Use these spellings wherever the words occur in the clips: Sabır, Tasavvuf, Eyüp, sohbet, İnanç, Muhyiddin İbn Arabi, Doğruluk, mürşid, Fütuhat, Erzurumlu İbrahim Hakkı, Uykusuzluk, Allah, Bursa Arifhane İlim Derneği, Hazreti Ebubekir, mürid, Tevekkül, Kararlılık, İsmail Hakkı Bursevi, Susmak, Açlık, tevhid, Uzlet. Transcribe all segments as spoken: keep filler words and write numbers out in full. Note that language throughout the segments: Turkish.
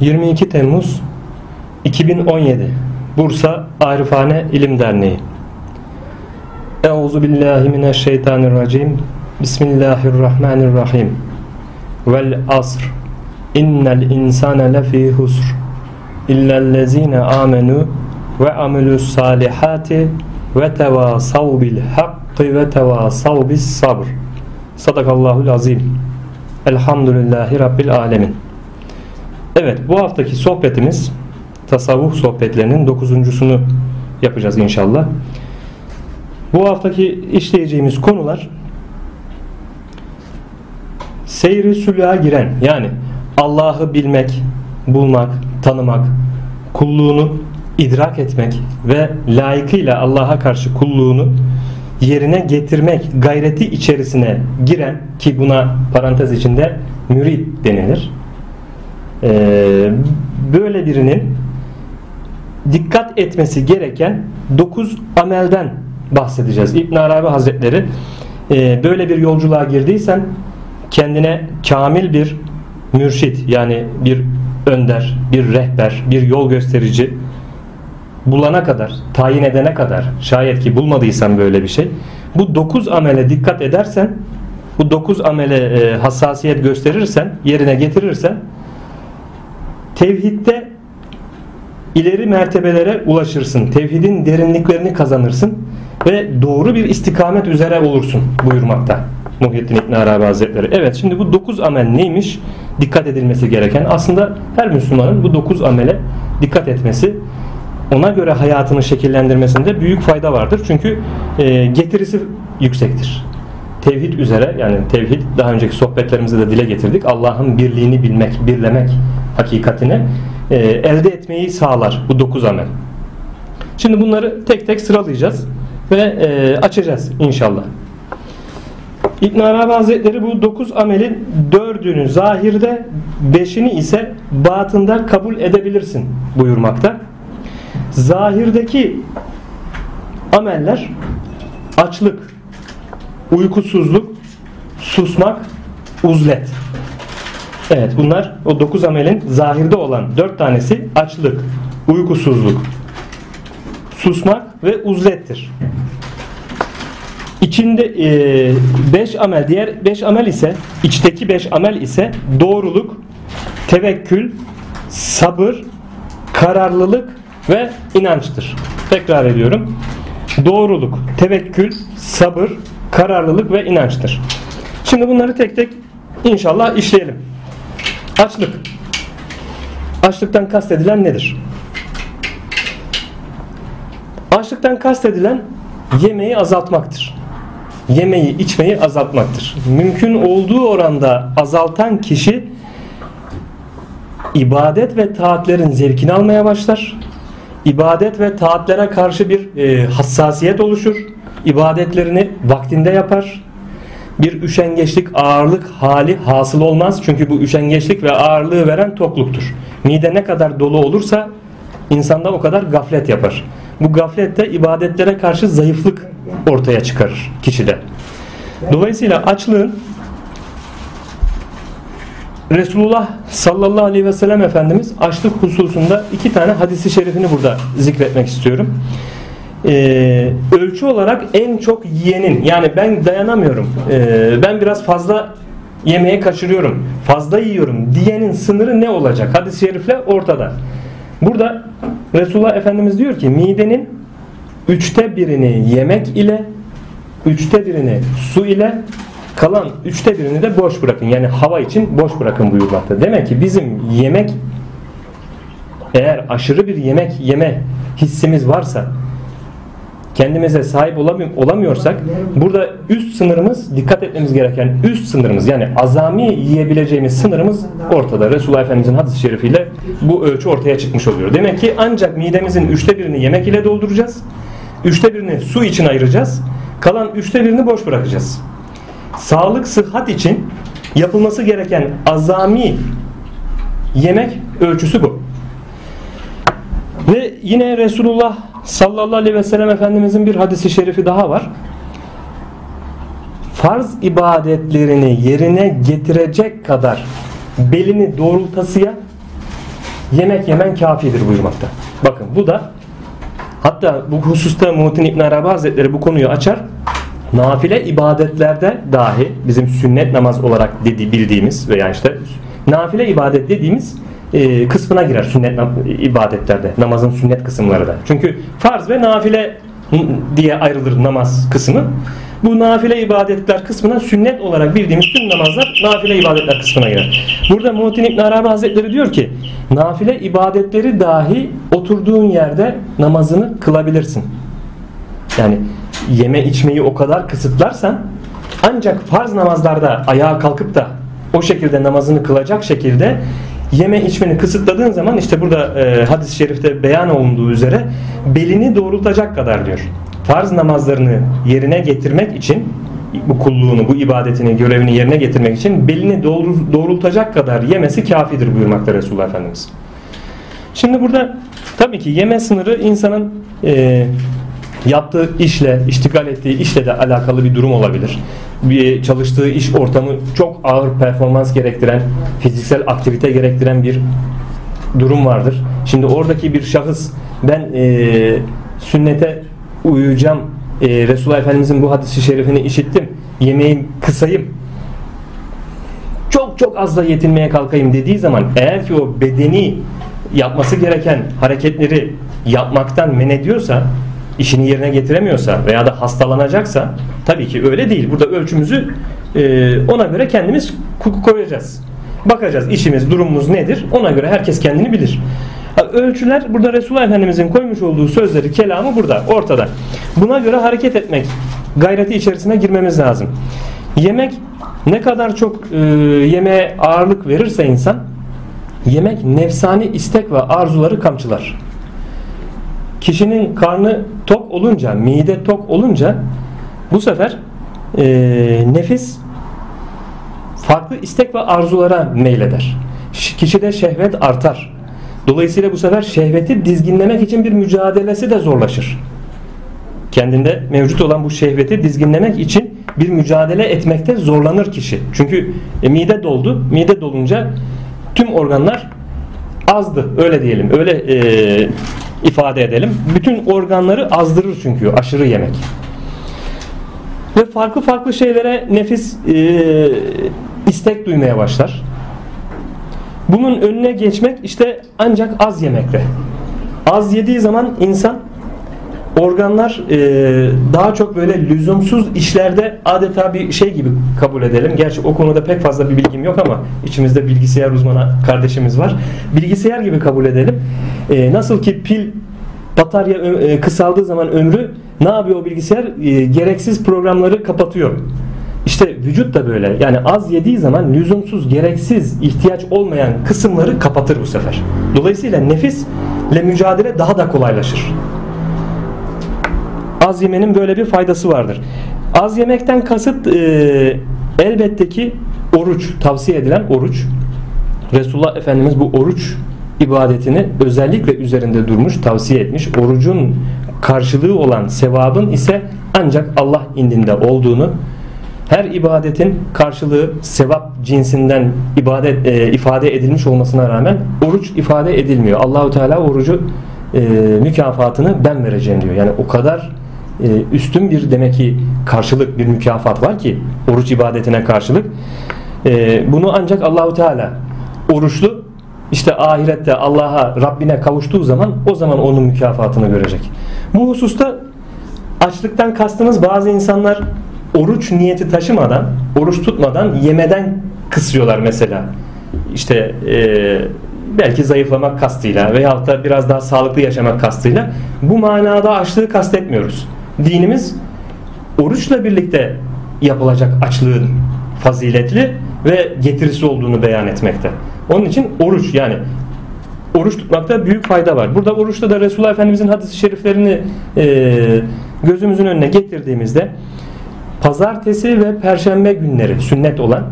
yirmi iki Temmuz iki bin on yedi Bursa Arifhane İlim Derneği. Euzubillahimineşşeytanirracim. Bismillahirrahmanirrahim. Vel asr innel insane lefî husr illellezine amenu ve amelus salihati ve tevasav bil hakkı ve tevasav bis sabr. Sadakallahu'l azim. Elhamdülillahi rabbil alemin. Evet, bu haftaki sohbetimiz tasavvuf sohbetlerinin dokuzuncusunu yapacağız inşallah. Bu haftaki işleyeceğimiz konular seyri sülüğe giren, yani Allah'ı bilmek, bulmak, tanımak, kulluğunu idrak etmek ve layıkıyla Allah'a karşı kulluğunu yerine getirmek gayreti içerisine giren, ki buna parantez içinde mürid denilir. Ee, böyle birinin dikkat etmesi gereken dokuz amelden bahsedeceğiz. İbn Arabi Hazretleri e, böyle bir yolculuğa girdiysen kendine kamil bir mürşid, yani bir önder, bir rehber, bir yol gösterici bulana kadar, tayin edene kadar, şayet ki bulmadıysan böyle bir şey, bu dokuz amele dikkat edersen, bu dokuz amele e, hassasiyet gösterirsen, yerine getirirsen tevhidde ileri mertebelere ulaşırsın. Tevhidin derinliklerini kazanırsın ve doğru bir istikamet üzere olursun buyurmakta Muhyiddin İbn Arabi Hazretleri. Evet, şimdi bu dokuz amel neymiş? Dikkat edilmesi gereken. Aslında her Müslümanın bu dokuz amele dikkat etmesi, ona göre hayatını şekillendirmesinde büyük fayda vardır. Çünkü e, getirisi yüksektir. Tevhid üzere, yani tevhid daha önceki sohbetlerimizde de dile getirdik. Allah'ın birliğini bilmek, birlemek hakikatini e, elde etmeyi sağlar bu dokuz amel. Şimdi bunları tek tek sıralayacağız ve e, açacağız inşallah. İbn Arabi Hazretleri bu dokuz amelin dördünü zahirde, beşini ise batında kabul edebilirsin buyurmakta. Zahirdeki ameller açlık, uykusuzluk, susmak, uzlet. Evet, bunlar o dokuz amelin zahirde olan dört tanesi açlık, uykusuzluk, susmak ve uzlettir. İçinde e, beş amel, diğer beş amel ise, içteki beş amel ise doğruluk, tevekkül, sabır, kararlılık ve inançtır. Tekrar ediyorum. Doğruluk, tevekkül, sabır, kararlılık ve inançtır. Şimdi bunları tek tek inşallah işleyelim. Açlık. Açlıktan kastedilen nedir? Açlıktan kastedilen yemeği azaltmaktır. Yemeği, içmeyi azaltmaktır. Mümkün olduğu oranda azaltan kişi ibadet ve taatlerin zevkini almaya başlar. İbadet ve taatlere karşı bir e, hassasiyet oluşur. İbadetlerini vaktinde yapar. Bir üşengeçlik, ağırlık hali hasıl olmaz. Çünkü bu üşengeçlik ve ağırlığı veren tokluktur. Mide ne kadar dolu olursa insanda o kadar gaflet yapar. Bu gaflet de ibadetlere karşı zayıflık ortaya çıkarır kişide. Dolayısıyla açlığın Resulullah sallallahu aleyhi ve sellem Efendimiz açlık hususunda iki tane hadisi şerifini burada zikretmek istiyorum. Ee, ölçü olarak en çok yiyenin, yani ben dayanamıyorum, ee, ben biraz fazla yemeğe kaçırıyorum, fazla yiyorum diyenin sınırı ne olacak? Hadis-i şerifle ortada. Burada Resulullah Efendimiz diyor ki midenin üçte birini yemek ile, üçte birini su ile, kalan üçte birini de boş bırakın, yani hava için boş bırakın buyurmakta. Demek ki bizim yemek, eğer aşırı bir yemek yeme hissimiz varsa, kendimize sahip olamıyorsak, burada üst sınırımız, dikkat etmemiz gereken üst sınırımız, yani azami yiyebileceğimiz sınırımız ortada. Resulullah Efendimizin hadis-i şerifiyle bu ölçü ortaya çıkmış oluyor. Demek ki ancak midemizin üçte birini yemek ile dolduracağız, üçte birini su için ayıracağız, kalan üçte birini boş bırakacağız. Sağlık, sıhhat için yapılması gereken azami yemek ölçüsü bu. Ve yine Resulullah sallallahu aleyhi ve sellem Efendimizin bir hadisi şerifi daha var. Farz ibadetlerini yerine getirecek kadar belini doğrultasıya, yemek yemen kafidir buyurmakta. Bakın bu da, hatta bu hususta Muhyiddin İbn Arabi Hazretleri bu konuyu açar. Nafile ibadetlerde dahi bizim sünnet namaz olarak dedi, bildiğimiz veya işte nafile ibadet dediğimiz e, kısmına girer sünnet ibadetlerde. Namazın sünnet kısımları da. Çünkü farz ve nafile diye ayrılır namaz kısmı. Bu nafile ibadetler kısmına sünnet olarak bildiğimiz tüm namazlar nafile ibadetler kısmına girer. Burada Muhyiddin İbn Arabi Hazretleri diyor ki nafile ibadetleri dahi oturduğun yerde namazını kılabilirsin. Yani yeme içmeyi o kadar kısıtlarsan ancak farz namazlarda ayağa kalkıp da o şekilde namazını kılacak şekilde yeme içmeni kısıtladığın zaman işte burada e, hadis-i şerifte beyan olunduğu üzere belini doğrultacak kadar diyor. Farz namazlarını yerine getirmek için bu kulluğunu, bu ibadetini, görevini yerine getirmek için belini doğrultacak kadar yemesi kafidir buyurmakta Resulullah Efendimiz. Şimdi burada tabii ki yeme sınırı insanın e, yaptığı işle, iştigal ettiği işle de alakalı bir durum olabilir. Bir çalıştığı iş ortamı çok ağır performans gerektiren, fiziksel aktivite gerektiren bir durum vardır. Şimdi oradaki bir şahıs ben e, sünnete uyuyacağım, e, Resulullah Efendimizin bu hadisi şerifini işittim, yemeğim kısayım, çok çok azla yetinmeye kalkayım dediği zaman eğer ki o bedeni yapması gereken hareketleri yapmaktan men ediyorsa, işini yerine getiremiyorsa veya da hastalanacaksa, tabii ki öyle değil. Burada ölçümüzü e, ona göre kendimiz koyacağız. Bakacağız işimiz, durumumuz nedir? Ona göre herkes kendini bilir. Ölçüler burada Resulullah Efendimizin koymuş olduğu sözleri, kelamı burada, ortada. Buna göre hareket etmek, gayreti içerisine girmemiz lazım. Yemek ne kadar çok e, yemeğe ağırlık verirse insan, yemek nefsani istek ve arzuları kamçılar. Kişinin karnı tok olunca, mide tok olunca bu sefer e, nefis farklı istek ve arzulara meyleder. Kişide şehvet artar. Dolayısıyla bu sefer şehveti dizginlemek için bir mücadelesi de zorlaşır. Kendinde mevcut olan bu şehveti dizginlemek için bir mücadele etmekte zorlanır kişi. Çünkü e, mide doldu. Mide dolunca tüm organlar azdı. Öyle diyelim. Öyle e, ifade edelim. Bütün organları azdırır çünkü aşırı yemek. Ve farklı farklı şeylere nefis e, istek duymaya başlar. Bunun önüne geçmek işte ancak az yemekle. Az yediği zaman insan organlar e, daha çok böyle lüzumsuz işlerde adeta bir şey gibi kabul edelim. Gerçi o konuda pek fazla bir bilgim yok ama içimizde bilgisayar uzmanı kardeşimiz var. Bilgisayar gibi kabul edelim. E, nasıl ki pil, batarya e, kısaldığı zaman ömrü ne yapıyor o bilgisayar? E, gereksiz programları kapatıyor. İşte vücut da böyle. Yani az yediği zaman lüzumsuz, gereksiz, ihtiyaç olmayan kısımları kapatır bu sefer. Dolayısıyla nefisle mücadele daha da kolaylaşır. Az yemenin böyle bir faydası vardır. Az yemekten kasıt e, elbette ki oruç, tavsiye edilen oruç. Resulullah Efendimiz bu oruç ibadetini özellikle üzerinde durmuş, tavsiye etmiş. Orucun karşılığı olan sevabın ise ancak Allah indinde olduğunu, her ibadetin karşılığı sevap cinsinden ibadet e, ifade edilmiş olmasına rağmen oruç ifade edilmiyor. Allahu Teala orucu e, mükafatını ben vereceğim diyor. Yani o kadar e, üstün bir demek ki karşılık, bir mükafat var ki oruç ibadetine karşılık. E, bunu ancak Allahu Teala oruçlu işte ahirette Allah'a, Rabbine kavuştuğu zaman o zaman onun mükafatını görecek. Bu hususta açlıktan kastımız bazı insanlar oruç niyeti taşımadan, oruç tutmadan yemeden kısıyorlar mesela. İşte e, belki zayıflamak kastıyla veyahut da biraz daha sağlıklı yaşamak kastıyla. Bu manada açlığı kastetmiyoruz. Dinimiz oruçla birlikte yapılacak açlığın faziletli ve getirisi olduğunu beyan etmekte. Onun için oruç, yani oruç tutmakta büyük fayda var. Burada oruçta da Resulullah Efendimizin hadis-i şeriflerini e, gözümüzün önüne getirdiğimizde pazartesi ve perşembe günleri sünnet olan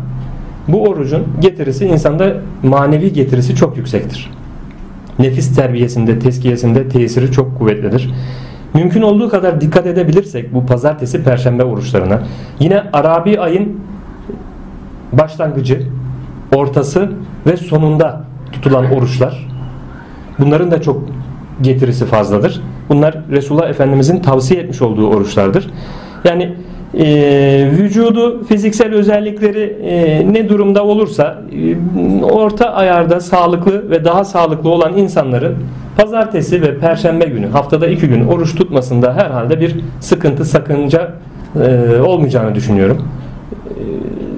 bu orucun getirisi, insanda manevi getirisi çok yüksektir. Nefis terbiyesinde, tezkiyesinde tesiri çok kuvvetlidir. Mümkün olduğu kadar dikkat edebilirsek bu pazartesi, perşembe oruçlarına, yine Arabi ayın başlangıcı, ortası ve sonunda tutulan oruçlar, Bunların da çok getirisi fazladır. Bunlar Resulullah Efendimizin tavsiye etmiş olduğu oruçlardır. Yani e, vücudu, fiziksel özellikleri e, ne durumda olursa e, orta ayarda sağlıklı ve daha sağlıklı olan insanların pazartesi ve perşembe günü haftada iki gün oruç tutmasında herhalde bir sıkıntı, sakınca e, olmayacağını düşünüyorum.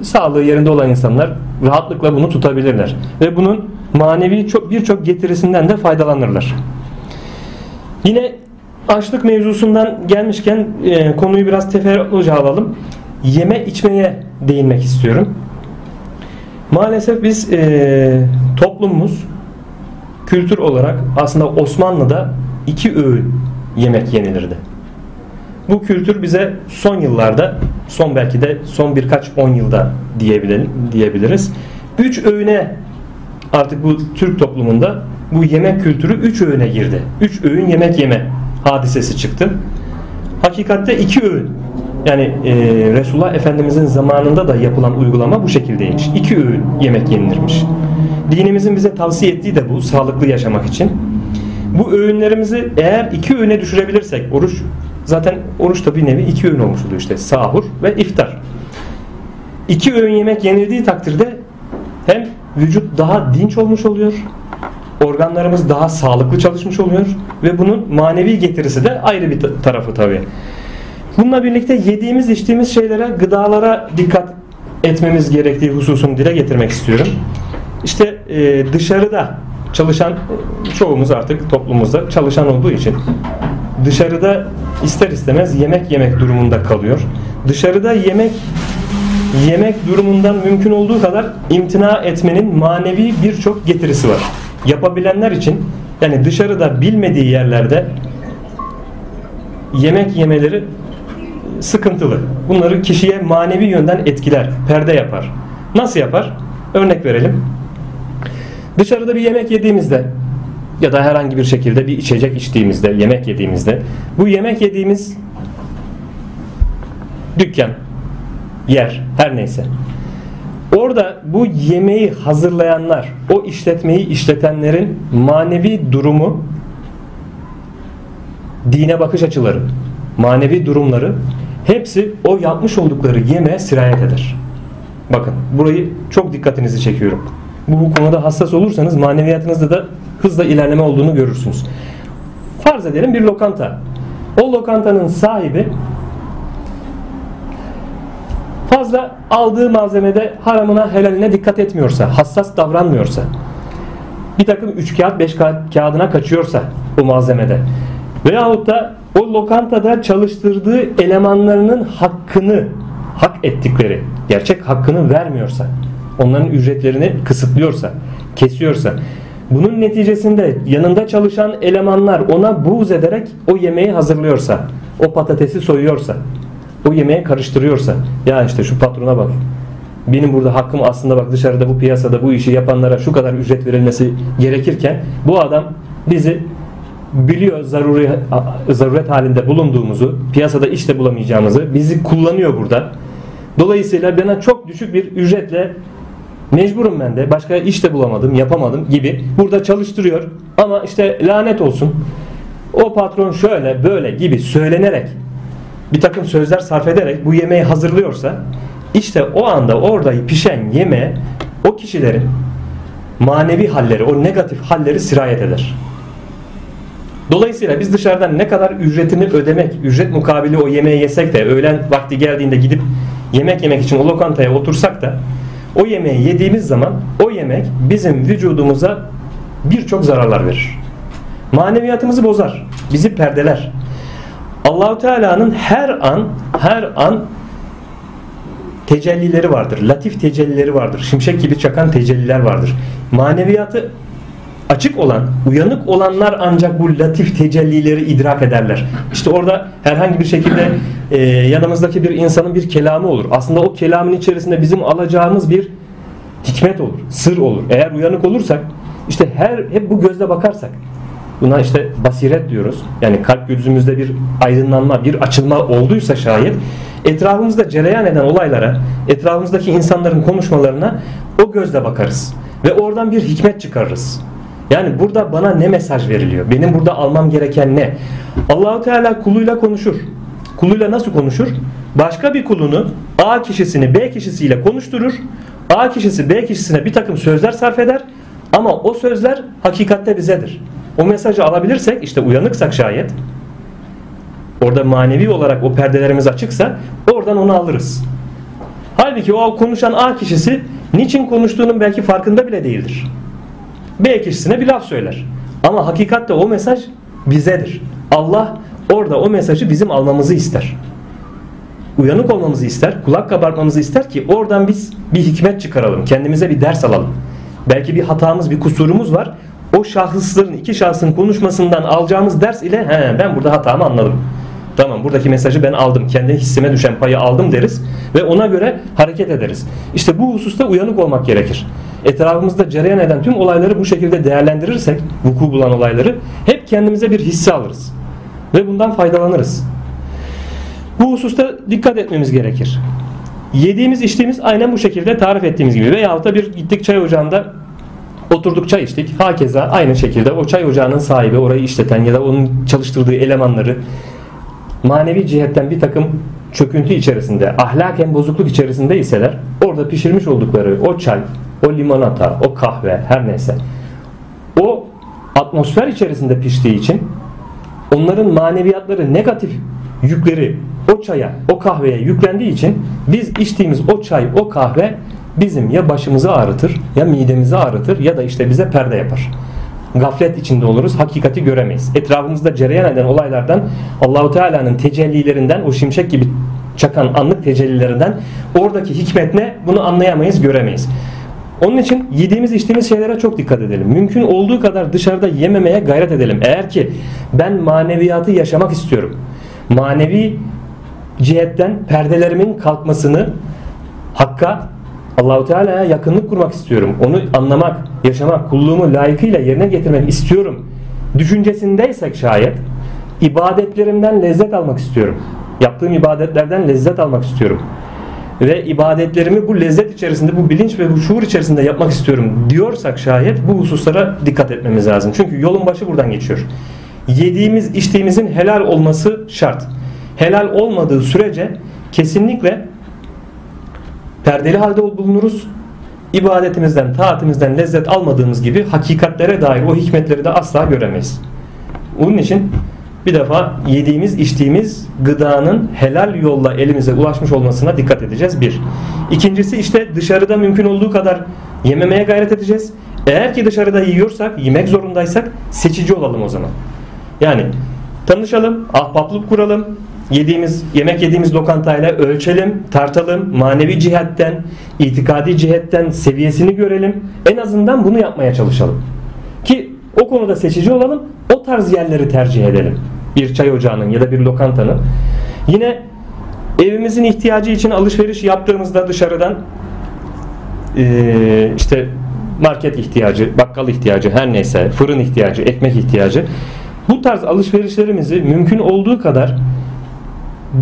E, sağlığı yerinde olan insanlar rahatlıkla bunu tutabilirler ve bunun manevi çok birçok getirisinden de faydalanırlar. Yine açlık mevzusundan gelmişken e, konuyu biraz teferruatlıca alalım. Yeme içmeye değinmek istiyorum. Maalesef biz e, toplumumuz kültür olarak aslında Osmanlı'da iki öğün yemek yenilirdi. Bu kültür bize son yıllarda, son belki de son birkaç on yılda diyebiliriz. Üç öğüne artık bu Türk toplumunda bu yemek kültürü üç öğüne girdi. Üç öğün yemek yeme hadisesi çıktı. Hakikatte iki öğün. Yani e, Resulullah Efendimizin zamanında da yapılan uygulama bu şekildeymiş. İki öğün yemek yenilirmiş. Dinimizin bize tavsiye ettiği de bu, sağlıklı yaşamak için. Bu öğünlerimizi eğer iki öğüne düşürebilirsek oruç, zaten oruç da bir nevi iki öğün olmuş oluyor işte, sahur ve iftar. İki öğün yemek yenildiği takdirde hem vücut daha dinç olmuş oluyor, organlarımız daha sağlıklı çalışmış oluyor ve bunun manevi getirisi de ayrı bir tarafı tabii. Bununla birlikte yediğimiz içtiğimiz şeylere, gıdalara dikkat etmemiz gerektiği hususunu dile getirmek istiyorum. İşte e, dışarıda çalışan, çoğumuz artık toplumumuzda çalışan olduğu için dışarıda ister istemez yemek yemek durumunda kalıyor. Dışarıda yemek yemek durumundan mümkün olduğu kadar imtina etmenin manevi birçok getirisi var. Yapabilenler için yani dışarıda bilmediği yerlerde yemek yemeleri sıkıntılı. Bunları kişiye manevi yönden etkiler, perde yapar. Nasıl yapar? Örnek verelim. Dışarıda bir yemek yediğimizde ya da herhangi bir şekilde bir içecek içtiğimizde, yemek yediğimizde, bu yemek yediğimiz dükkan, yer, her neyse, orada bu yemeği hazırlayanlar, o işletmeyi işletenlerin manevi durumu, dine bakış açıları, manevi durumları hepsi o yapmış oldukları yemeğe sirayet eder. Bakın, burayı çok dikkatinizi çekiyorum. Bu, bu konuda hassas olursanız maneviyatınızda da hızla ilerleme olduğunu görürsünüz. Farz edelim bir lokanta. O lokantanın sahibi fazla aldığı malzemede haramına helaline dikkat etmiyorsa, hassas davranmıyorsa, bir takım üç kağıt beş kağıdına kaçıyorsa o malzemede veyahut da o lokantada çalıştırdığı elemanlarının hakkını, hak ettikleri gerçek hakkını vermiyorsa, onların ücretlerini kısıtlıyorsa, kesiyorsa, bunun neticesinde yanında çalışan elemanlar ona buğz ederek o yemeği hazırlıyorsa, o patatesi soyuyorsa, o yemeğe karıştırıyorsa, ya işte şu patrona bak, benim burada hakkım aslında, bak dışarıda bu piyasada bu işi yapanlara şu kadar ücret verilmesi gerekirken bu adam bizi biliyor, zaruri, zaruret halinde bulunduğumuzu, piyasada iş de bulamayacağımızı, bizi kullanıyor burada. Dolayısıyla bana çok düşük bir ücretle, mecburum ben de, başka iş de bulamadım, yapamadım gibi burada çalıştırıyor ama işte lanet olsun o patron şöyle böyle gibi söylenerek, bir takım sözler sarf ederek bu yemeği hazırlıyorsa, işte o anda orada pişen yemeğe o kişilerin manevi halleri, o negatif halleri sirayet eder. Dolayısıyla biz dışarıdan ne kadar ücretini ödemek, ücret mukabili o yemeği yesek de, öğlen vakti geldiğinde gidip yemek yemek için o lokantaya otursak da, o yemeği yediğimiz zaman o yemek bizim vücudumuza birçok zararlar verir. Maneviyatımızı bozar, bizi perdeler. Allah-u Teala'nın her an her an tecellileri vardır, latif tecellileri vardır, şimşek gibi çakan tecelliler vardır. Maneviyatı açık olan, uyanık olanlar ancak bu latif tecellileri idrak ederler. İşte orada herhangi bir şekilde e, yanımızdaki bir insanın bir kelamı olur. Aslında o kelamın içerisinde bizim alacağımız bir hikmet olur, sır olur. Eğer uyanık olursak, işte her hep bu gözle bakarsak, buna işte basiret diyoruz. Yani kalp gözümüzde bir aydınlanma, bir açılma olduysa şayet, etrafımızda cereyan eden olaylara, etrafımızdaki insanların konuşmalarına o gözle bakarız ve oradan bir hikmet çıkarırız. Yani burada bana ne mesaj veriliyor? Benim burada almam gereken ne? Allah-u Teala kuluyla konuşur. Kuluyla nasıl konuşur? Başka bir kulunu A kişisini B kişisiyle konuşturur. A kişisi B kişisine bir takım sözler sarf eder. Ama o sözler hakikatte bizedir. O mesajı alabilirsek, işte uyanıksak şayet, orada manevi olarak o perdelerimiz açıksa oradan onu alırız. Halbuki o konuşan A kişisi niçin konuştuğunun belki farkında bile değildir. B kişisine bir laf söyler. Ama hakikatte o mesaj bizedir. Allah orada o mesajı bizim almamızı ister. Uyanık olmamızı ister, kulak kabartmamızı ister ki oradan biz bir hikmet çıkaralım. Kendimize bir ders alalım. Belki bir hatamız, bir kusurumuz var. O şahısların, iki şahsın konuşmasından alacağımız ders ile he, ben burada hatamı anladım. Tamam, buradaki mesajı ben aldım. Kendi hissime düşen payı aldım deriz ve ona göre hareket ederiz. İşte bu hususta uyanık olmak gerekir. Etrafımızda cereyan eden tüm olayları bu şekilde değerlendirirsek, vuku bulan olayları hep kendimize bir hisse alırız ve bundan faydalanırız. Bu hususta dikkat etmemiz gerekir. Yediğimiz içtiğimiz aynen bu şekilde tarif ettiğimiz gibi, veyahut da bir gittik çay ocağında oturduk çay içtik. Hakeza aynı şekilde o çay ocağının sahibi, orayı işleten ya da onun çalıştırdığı elemanları manevi cihetten bir takım çöküntü içerisinde, ahlaken bozukluk içerisinde iseler, orada pişirmiş oldukları o çay, o limonata, o kahve, her neyse, o atmosfer içerisinde piştiği için onların maneviyatları, negatif yükleri o çaya, o kahveye yüklendiği için biz içtiğimiz o çay, o kahve bizim ya başımızı ağrıtır, ya midemizi ağrıtır, ya da işte bize perde yapar. Gaflet içinde oluruz, hakikati göremeyiz. Etrafımızda cereyan eden olaylardan, Allahu Teala'nın tecellilerinden, o şimşek gibi çakan anlık tecellilerinden oradaki hikmet ne? Bunu anlayamayız, göremeyiz. Onun için yediğimiz içtiğimiz şeylere çok dikkat edelim. Mümkün olduğu kadar dışarıda yememeye gayret edelim. Eğer ki ben maneviyatı yaşamak istiyorum, manevi cihetten perdelerimin kalkmasını, hakka, Allah-u Teala'ya yakınlık kurmak istiyorum, onu anlamak, yaşamak, kulluğumu layıkıyla yerine getirmek istiyorum düşüncesindeysek şayet, ibadetlerimden lezzet almak istiyorum, yaptığım ibadetlerden lezzet almak istiyorum ve ibadetlerimi bu lezzet içerisinde, bu bilinç ve bu şuur içerisinde yapmak istiyorum diyorsak şayet, bu hususlara dikkat etmemiz lazım. Çünkü yolun başı buradan geçiyor. Yediğimiz içtiğimizin helal olması şart. Helal olmadığı sürece kesinlikle perdeli halde bulunuruz. İbadetimizden, taatimizden lezzet almadığımız gibi hakikatlere dair o hikmetleri de asla göremeyiz. Onun için bir defa yediğimiz, içtiğimiz gıdanın helal yolla elimize ulaşmış olmasına dikkat edeceğiz. Bir. İkincisi, işte dışarıda mümkün olduğu kadar yememeye gayret edeceğiz. Eğer ki dışarıda yiyorsak, yemek zorundaysak seçici olalım o zaman. Yani tanışalım, ahbaplık kuralım. Yediğimiz, yemek yediğimiz lokantayla ölçelim, tartalım, manevi cihetten, itikadi cihetten seviyesini görelim. En azından bunu yapmaya çalışalım. Ki o konuda seçici olalım, o tarz yerleri tercih edelim. Bir çay ocağının ya da bir lokantanın. Yine evimizin ihtiyacı için alışveriş yaptığımızda dışarıdan ee, işte market ihtiyacı, bakkal ihtiyacı, her neyse, fırın ihtiyacı, ekmek ihtiyacı, bu tarz alışverişlerimizi mümkün olduğu kadar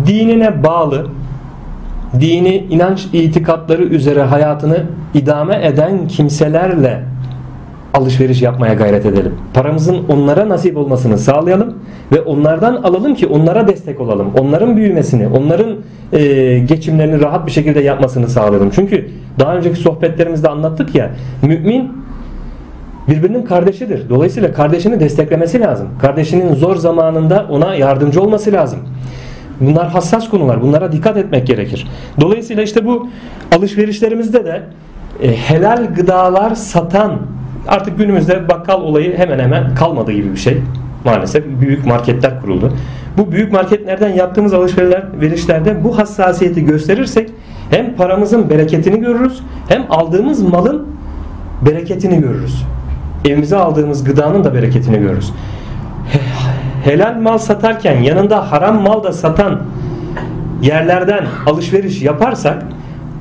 dinine bağlı, dini, inanç, itikatları üzere hayatını idame eden kimselerle alışveriş yapmaya gayret edelim. Paramızın onlara nasip olmasını sağlayalım ve onlardan alalım ki onlara destek olalım. Onların büyümesini, onların e, geçimlerini rahat bir şekilde yapmasını sağlayalım. Çünkü daha önceki sohbetlerimizde anlattık ya, mümin birbirinin kardeşidir. Dolayısıyla kardeşini desteklemesi lazım. Kardeşinin zor zamanında ona yardımcı olması lazım. Bunlar hassas konular. Bunlara dikkat etmek gerekir. Dolayısıyla işte bu alışverişlerimizde de e, helal gıdalar satan, artık günümüzde bakkal olayı hemen hemen kalmadı gibi bir şey. Maalesef büyük marketler kuruldu. Bu büyük marketlerden yaptığımız alışverişlerde bu hassasiyeti gösterirsek hem paramızın bereketini görürüz, hem aldığımız malın bereketini görürüz. Evimize aldığımız gıdanın da bereketini görürüz. Helal mal satarken yanında haram mal da satan yerlerden alışveriş yaparsak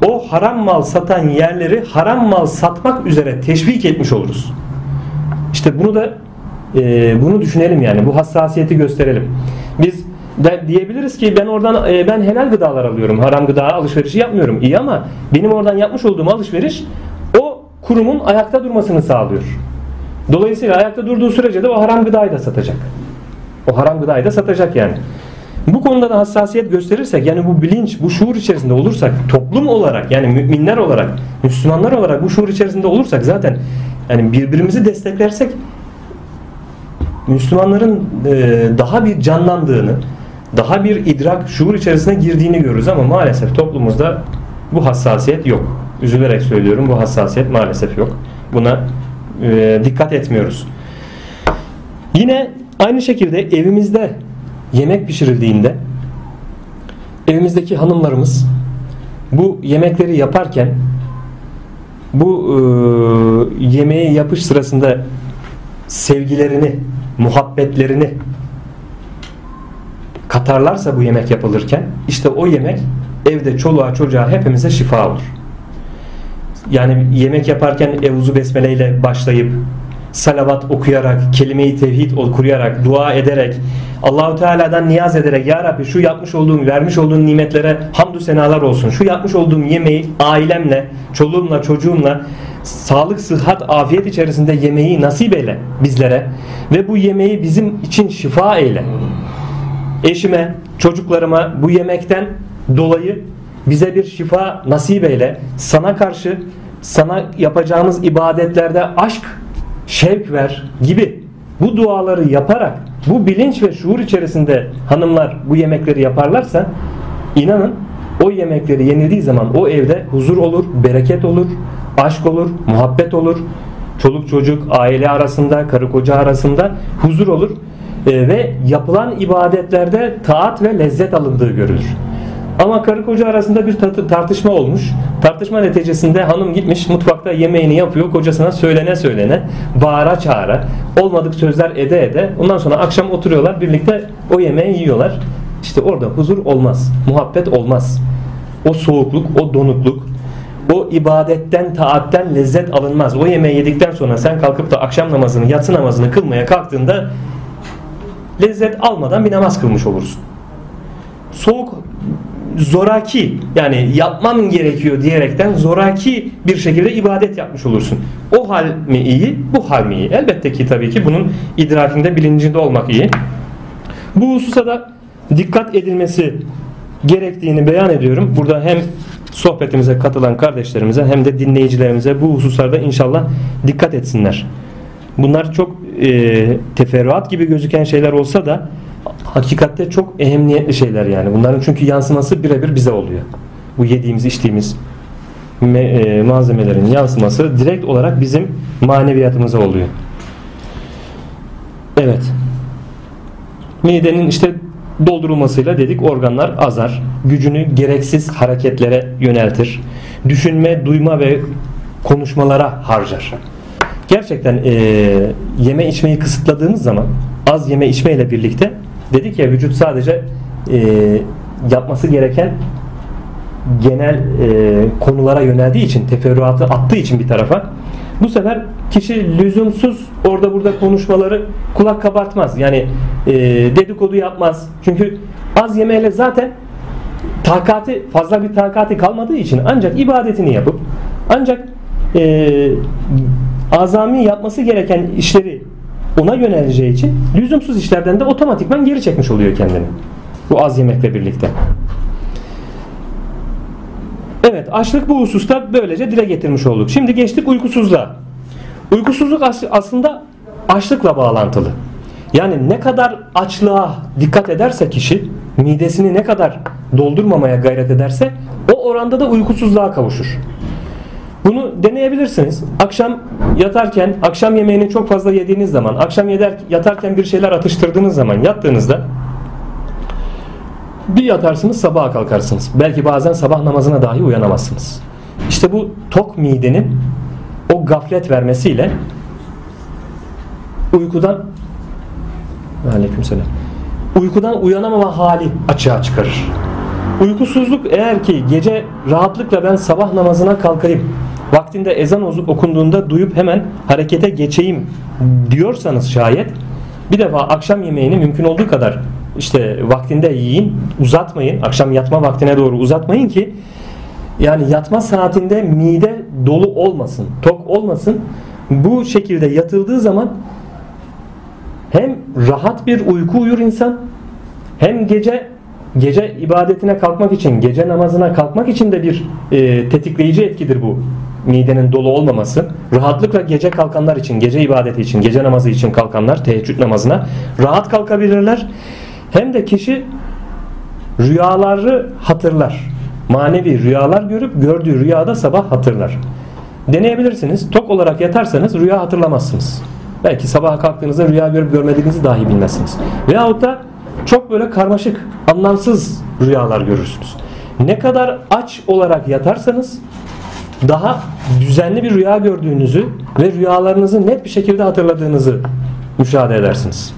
o haram mal satan yerleri haram mal satmak üzere teşvik etmiş oluruz. İşte bunu da e, bunu düşünelim, yani bu hassasiyeti gösterelim. Biz de diyebiliriz ki ben oradan e, ben helal gıdalar alıyorum, haram gıda alışverişi yapmıyorum. İyi, ama benim oradan yapmış olduğum alışveriş o kurumun ayakta durmasını sağlıyor. Dolayısıyla ayakta durduğu sürece de o haram gıdayı da satacak. O haram gıdayı da satacak yani. Bu konuda da hassasiyet gösterirsek, yani bu bilinç, bu şuur içerisinde olursak, toplum olarak yani müminler olarak, Müslümanlar olarak bu şuur içerisinde olursak, zaten yani birbirimizi desteklersek Müslümanların daha bir canlandığını, daha bir idrak, şuur içerisine girdiğini görürüz. Ama maalesef toplumumuzda bu hassasiyet yok. Üzülerek söylüyorum, bu hassasiyet maalesef yok. Buna dikkat etmiyoruz. Yine aynı şekilde evimizde yemek pişirildiğinde evimizdeki hanımlarımız bu yemekleri yaparken bu e, yemeğe yapış sırasında sevgilerini, muhabbetlerini katarlarsa bu yemek yapılırken, işte o yemek evde çoluğa çocuğa hepimize şifa olur. Yani yemek yaparken Evzu Besmele ile başlayıp salavat okuyarak, kelime-i tevhid okuyarak, dua ederek, Allahu Teala'dan niyaz ederek, Ya Rabbi şu yapmış olduğum, vermiş olduğun nimetlere hamdü senalar olsun. Şu yapmış olduğum yemeği ailemle, çoluğumla, çocuğumla sağlık, sıhhat, afiyet içerisinde yemeği nasip eyle bizlere ve bu yemeği bizim için şifa eyle. Eşime, çocuklarıma bu yemekten dolayı bize bir şifa nasip eyle. Sana karşı, sana yapacağımız ibadetlerde aşk, şevk ver gibi bu duaları yaparak, bu bilinç ve şuur içerisinde hanımlar bu yemekleri yaparlarsa, inanın o yemekleri yenildiği zaman o evde huzur olur, bereket olur, aşk olur, muhabbet olur, çoluk çocuk, aile arasında, karı koca arasında huzur olur e, ve yapılan ibadetlerde taat ve lezzet alındığı görülür. Ama karı koca arasında bir tartışma olmuş. Tartışma neticesinde hanım gitmiş mutfakta yemeğini yapıyor. Kocasına söylene söylene, bağıra çağıra, olmadık sözler ede ede. Ondan sonra akşam oturuyorlar birlikte, o yemeği yiyorlar. İşte orada huzur olmaz, muhabbet olmaz. O soğukluk, o donukluk, o ibadetten, taatten lezzet alınmaz. O yemeği yedikten sonra sen kalkıp da akşam namazını, yatsı namazını kılmaya kalktığında lezzet almadan bir namaz kılmış olursun. Soğuk, zoraki, yani yapmam gerekiyor diyerekten zoraki bir şekilde ibadet yapmış olursun. O hal mi iyi, bu hal mi iyi? Elbette ki tabii ki bunun idrakinde, bilincinde olmak iyi. Bu hususa da dikkat edilmesi gerektiğini beyan ediyorum. Burada hem sohbetimize katılan kardeşlerimize hem de dinleyicilerimize bu hususlarda inşallah dikkat etsinler. Bunlar çok e, teferruat gibi gözüken şeyler olsa da hakikatte çok ehemmiyetli şeyler yani. Bunların çünkü yansıması birebir bize oluyor. Bu yediğimiz, içtiğimiz malzemelerin yansıması direkt olarak bizim maneviyatımıza oluyor. Evet. Midenin işte doldurulmasıyla dedik organlar azar. Gücünü gereksiz hareketlere yöneltir. Düşünme, duyma ve konuşmalara harcar. Gerçekten e, yeme içmeyi kısıtladığınız zaman, az yeme içmeyle birlikte dedik ya, vücut sadece e, yapması gereken genel e, konulara yöneldiği için, teferruatı attığı için bir tarafa, bu sefer kişi lüzumsuz orada burada konuşmaları kulak kabartmaz. Yani e, dedikodu yapmaz. Çünkü az yemeyle zaten takati, fazla bir takati kalmadığı için ancak ibadetini yapıp ancak e, azami yapması gereken işleri ona yöneleceği için lüzumsuz işlerden de otomatikman geri çekmiş oluyor kendini. Bu az yemekle birlikte. Evet, açlık bu hususta böylece dile getirmiş olduk. Şimdi geçtik uykusuzluğa. Uykusuzluk aslında açlıkla bağlantılı. Yani ne kadar açlığa dikkat ederse kişi, midesini ne kadar doldurmamaya gayret ederse o oranda da uykusuzluğa kavuşur. Bunu deneyebilirsiniz. Akşam yatarken, akşam yemeğini çok fazla yediğiniz zaman, akşam yeder, yatarken bir şeyler atıştırdığınız zaman, yattığınızda bir yatarsınız, sabaha kalkarsınız. Belki bazen sabah namazına dahi uyanamazsınız. İşte bu tok midenin o gaflet vermesiyle uykudan Aleykümselam. Uykudan uyanamama hali açığa çıkarır. Uykusuzluk eğer ki gece rahatlıkla ben sabah namazına kalkayım, vaktinde ezan okunduğunda duyup hemen harekete geçeyim diyorsanız şayet, bir defa akşam yemeğini mümkün olduğu kadar işte vaktinde yiyin, uzatmayın. Akşam yatma vaktine doğru uzatmayın ki yani yatma saatinde mide dolu olmasın, tok olmasın. bu şekilde yatıldığı zaman hem rahat bir uyku uyur insan, hem gece gece ibadetine kalkmak için, gece namazına kalkmak için de bir e, tetikleyici etkidir bu. Midenin dolu olmaması. Rahatlıkla gece kalkanlar için, gece ibadeti için, gece namazı için kalkanlar, teheccüd namazına rahat kalkabilirler. Hem de kişi rüyaları hatırlar. Manevi rüyalar görüp gördüğü rüyada sabah hatırlar. Deneyebilirsiniz. Tok olarak yatarsanız rüya hatırlamazsınız. Belki sabaha kalktığınızda rüya görüp görmediğinizi dahi bilmezsiniz. Veyahut da çok böyle karmaşık, anlamsız rüyalar görürsünüz. Ne kadar aç olarak yatarsanız daha düzenli bir rüya gördüğünüzü ve rüyalarınızı net bir şekilde hatırladığınızı müşahede edersiniz.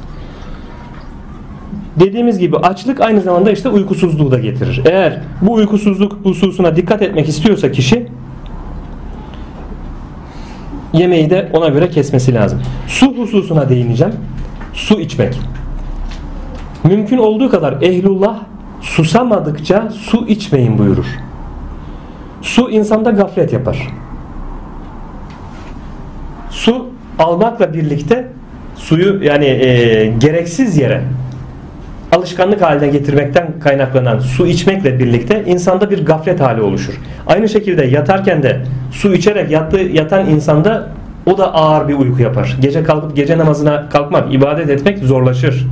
Dediğimiz gibi açlık aynı zamanda işte uykusuzluğu da getirir. Eğer bu uykusuzluk hususuna dikkat etmek istiyorsa kişi yemeği de ona göre kesmesi lazım. Su hususuna değineceğim. Su içmek. Mümkün olduğu kadar ehlullah susamadıkça su içmeyin buyurur. Su insanda gaflet yapar. Su almakla birlikte suyu yani e, gereksiz yere alışkanlık haline getirmekten kaynaklanan su içmekle birlikte insanda bir gaflet hali oluşur. Aynı şekilde yatarken de su içerek yattığı, yatan insanda o da ağır bir uyku yapar. Gece kalkıp gece namazına kalkmak, ibadet etmek zorlaşır.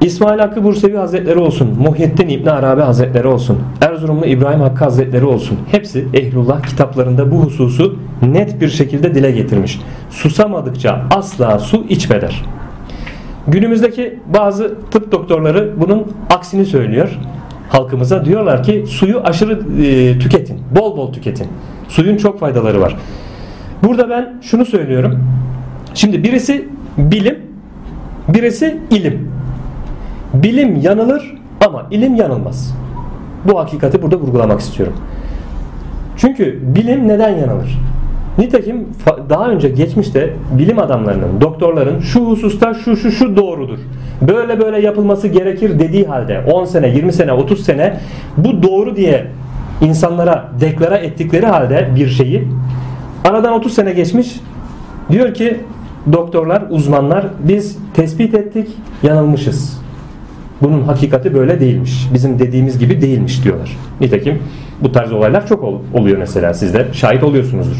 İsmail Hakkı Bursevi Hazretleri olsun, Muhyiddin İbn Arabi Hazretleri olsun, Erzurumlu İbrahim Hakkı Hazretleri olsun, hepsi ehlullah kitaplarında bu hususu net bir şekilde dile getirmiş. Susamadıkça asla su içme der. Günümüzdeki bazı tıp doktorları bunun aksini söylüyor halkımıza. Diyorlar ki suyu aşırı e, tüketin, bol bol tüketin. Suyun çok faydaları var. Burada ben şunu söylüyorum. Şimdi birisi bilim, birisi ilim. Bilim yanılır ama ilim yanılmaz. Bu hakikati burada vurgulamak istiyorum. Çünkü bilim neden yanılır? Nitekim daha önce geçmişte bilim adamlarının, doktorların şu hususta şu şu şu doğrudur, böyle böyle yapılması gerekir dediği halde on sene, yirmi sene, otuz sene bu doğru diye insanlara deklara ettikleri halde bir şeyi, aradan otuz sene geçmiş, diyor ki doktorlar, uzmanlar, biz tespit ettik, yanılmışız. Bunun hakikati böyle değilmiş. Bizim dediğimiz gibi değilmiş diyorlar. Nitekim bu tarz olaylar çok oluyor mesela. Siz de şahit oluyorsunuzdur.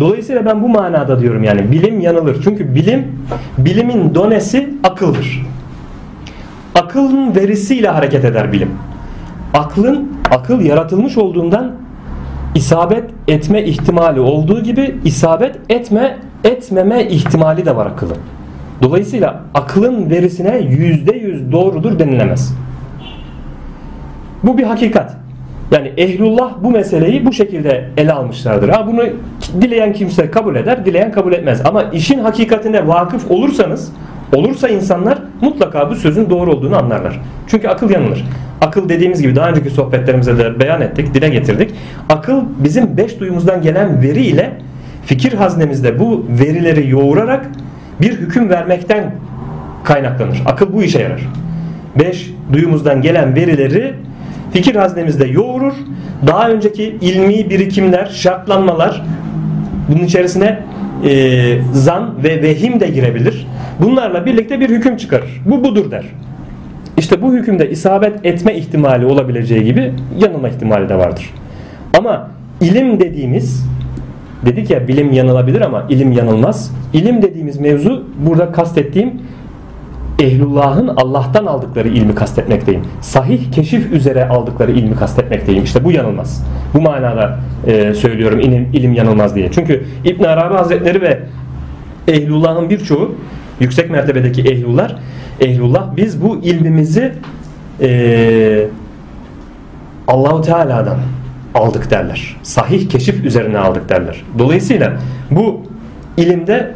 Dolayısıyla ben bu manada diyorum yani bilim yanılır. Çünkü bilim, bilimin donesi akıldır. Akılın verisiyle hareket eder bilim. Aklın, akıl yaratılmış olduğundan isabet etme ihtimali olduğu gibi isabet etme, etmeme ihtimali de var akılın. Dolayısıyla aklın verisine yüzde yüz doğrudur denilemez. Bu bir hakikat. Yani ehlullah bu meseleyi bu şekilde ele almışlardır. Ha, bunu dileyen kimse kabul eder, dileyen kabul etmez. Ama işin hakikatine vakıf olursanız, olursa insanlar mutlaka bu sözün doğru olduğunu anlarlar. Çünkü akıl yanılır. Akıl dediğimiz gibi daha önceki sohbetlerimize de beyan ettik, dile getirdik. Akıl bizim beş duyumuzdan gelen veri ile fikir haznemizde bu verileri yoğurarak bir hüküm vermekten kaynaklanır. Akıl bu işe yarar. Beş duyumuzdan gelen verileri fikir haznemizde yoğurur. Daha önceki ilmi birikimler, şartlanmalar, bunun içerisine e, zan ve vehim de girebilir. Bunlarla birlikte bir hüküm çıkarır. Bu budur der. İşte bu hükümde isabet etme ihtimali olabileceği gibi yanılma ihtimali de vardır. Ama ilim dediğimiz, dedik ya bilim yanılabilir ama ilim yanılmaz. İlim dediğimiz mevzu, burada kastettiğim ehlullahın Allah'tan aldıkları ilmi kastetmekteyim. Sahih keşif üzere aldıkları ilmi kastetmekteyim. İşte bu yanılmaz. Bu manada e, söylüyorum ilim, ilim yanılmaz diye. Çünkü İbn Arabi Hazretleri ve ehlullahın birçoğu, yüksek mertebedeki ehlullar, ehlullah biz bu ilmimizi e, Allah-u Teala'dan aldık derler. Sahih keşif üzerine aldık derler. Dolayısıyla bu ilimde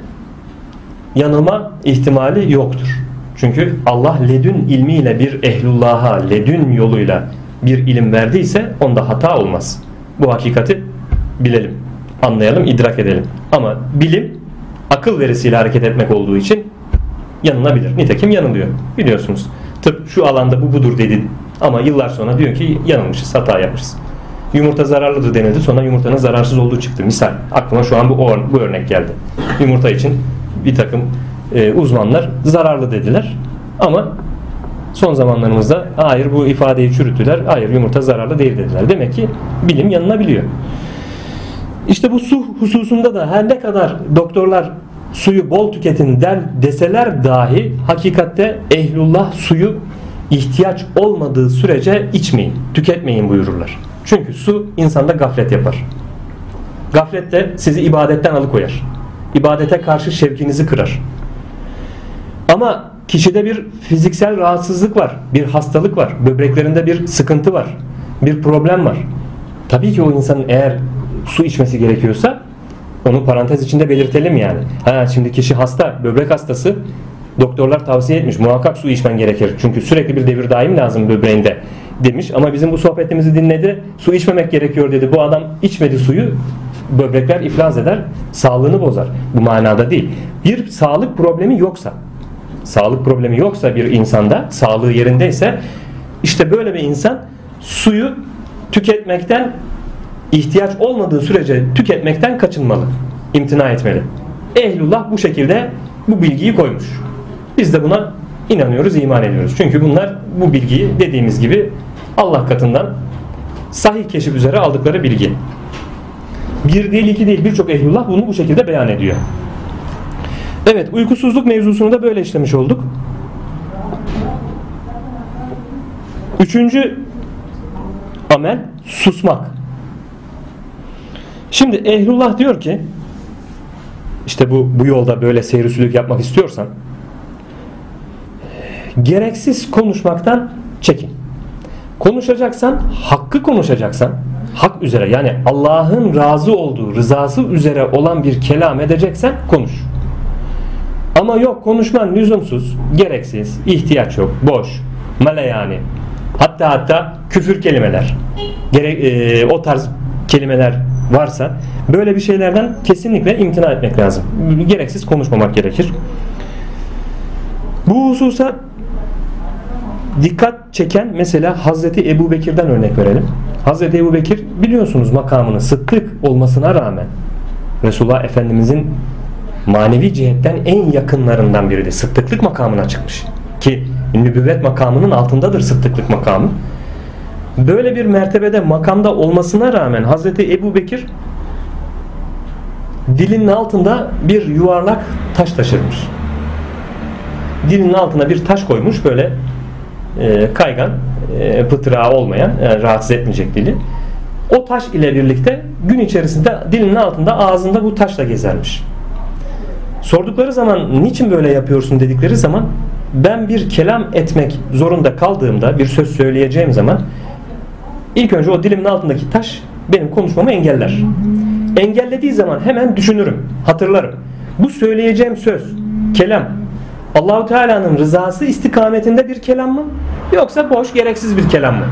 yanılma ihtimali yoktur. Çünkü Allah ledün ilmiyle bir ehlullah'a, ledün yoluyla bir ilim verdiyse onda hata olmaz. Bu hakikati bilelim, anlayalım, idrak edelim. Ama bilim akıl verisiyle hareket etmek olduğu için yanılabilir. Nitekim yanılıyor. Biliyorsunuz tıp şu alanda bu budur dedi ama yıllar sonra diyor ki yanılmışız, hata yapmışız. yumurta zararlıdır denildi. Sonra yumurtanın zararsız olduğu çıktı. Misal aklıma şu an bu, bu örnek geldi. Yumurta için bir takım e, uzmanlar zararlı dediler. Ama son zamanlarımızda hayır bu ifadeyi çürüttüler. Hayır yumurta zararlı değil dediler. Demek ki bilim yanılabiliyor. İşte bu su hususunda da her ne kadar doktorlar suyu bol tüketin der deseler dahi hakikatte ehlullah suyu ihtiyaç olmadığı sürece içmeyin, tüketmeyin buyururlar. Çünkü su insanda gaflet yapar. Gaflet de sizi ibadetten alıkoyar. İbadete karşı şevkinizi kırar. Ama kişide bir fiziksel rahatsızlık var, bir hastalık var, böbreklerinde bir sıkıntı var, bir problem var. Tabii ki o insanın eğer su içmesi gerekiyorsa onu parantez içinde belirtelim yani. Ha, şimdi kişi hasta, böbrek hastası, doktorlar tavsiye etmiş muhakkak su içmen gerekir. Çünkü sürekli bir devir daim lazım böbreğinde demiş. Ama bizim bu sohbetimizi dinledi, su içmemek gerekiyor dedi. Bu adam içmedi suyu, böbrekler iflas eder, sağlığını bozar. Bu manada değil. Bir sağlık problemi yoksa, sağlık problemi yoksa bir insanda, sağlığı yerindeyse işte böyle bir insan suyu tüketmekten, ihtiyaç olmadığı sürece tüketmekten kaçınmalı, imtina etmeli. Ehlullah bu şekilde bu bilgiyi koymuş. Biz de buna inanıyoruz, iman ediyoruz. Çünkü bunlar bu bilgiyi dediğimiz gibi Allah katından sahih keşif üzere aldıkları bilgi. Bir değil, iki değil, birçok ehlullah bunu bu şekilde beyan ediyor. Evet, uykusuzluk mevzusunu da böyle işlemiş olduk. Üçüncü amel susmak. Şimdi ehlullah diyor ki işte bu, bu yolda böyle seyri sülük yapmak istiyorsan gereksiz konuşmaktan çekin. Konuşacaksan, hakkı konuşacaksan, hak üzere yani Allah'ın razı olduğu, rızası üzere olan bir kelam edeceksen konuş. Ama yok konuşman lüzumsuz, gereksiz, ihtiyaç yok, boş, mala yani. Hatta hatta küfür kelimeler, gere, e, o tarz kelimeler varsa böyle bir şeylerden kesinlikle imtina etmek lazım. Gereksiz konuşmamak gerekir. Bu hususa dikkat çeken mesela Hazreti Ebubekir'den örnek verelim. Hazreti Ebubekir biliyorsunuz makamını sıddık olmasına rağmen Resulullah Efendimizin manevi cihetten en yakınlarından biridir. Sıddıklık makamına çıkmış. Ki nübüvvet makamının altındadır sıddıklık makamı. Böyle bir mertebede, makamda olmasına rağmen Hazreti Ebubekir dilinin altında bir yuvarlak taş taşırmış. Dilinin altına bir taş koymuş böyle e, kaygan, e, pıtırağı olmayan, yani rahatsız etmeyecek dili. O taş ile birlikte gün içerisinde dilinin altında, ağzında bu taşla gezermiş. Sordukları zaman niçin böyle yapıyorsun dedikleri zaman ben bir kelam etmek zorunda kaldığımda, bir söz söyleyeceğim zaman İlk önce o dilimin altındaki taş benim konuşmamı engeller. Engellediği zaman hemen düşünürüm, hatırlarım. Bu söyleyeceğim söz, kelam, Allahu Teala'nın rızası istikametinde bir kelam mı? Yoksa boş, gereksiz bir kelam mı?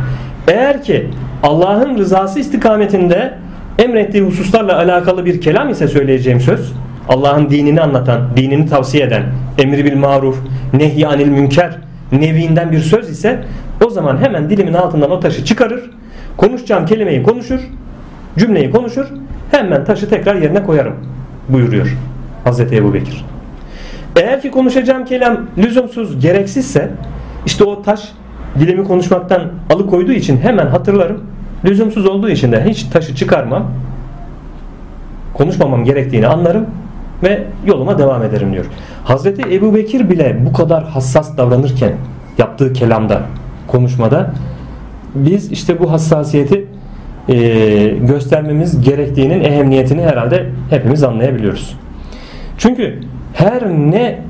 Eğer ki Allah'ın rızası istikametinde emrettiği hususlarla alakalı bir kelam ise söyleyeceğim söz, Allah'ın dinini anlatan, dinini tavsiye eden, emri bil maruf, nehy anil münker nevinden bir söz ise o zaman hemen dilimin altından o taşı çıkarır, konuşacağım kelimeyi konuşur, cümleyi konuşur, hemen taşı tekrar yerine koyarım buyuruyor Hazreti Ebubekir. Eğer ki konuşacağım kelam lüzumsuz, gereksizse işte o taş dilimi konuşmaktan alıkoyduğu için hemen hatırlarım. Lüzumsuz olduğu için de hiç taşı çıkarmam, konuşmamam gerektiğini anlarım ve yoluma devam ederim diyor. Hazreti Ebubekir bile bu kadar hassas davranırken yaptığı kelamda, konuşmada biz işte bu hassasiyeti e, göstermemiz gerektiğinin ehemmiyetini herhalde hepimiz anlayabiliyoruz. Çünkü her ne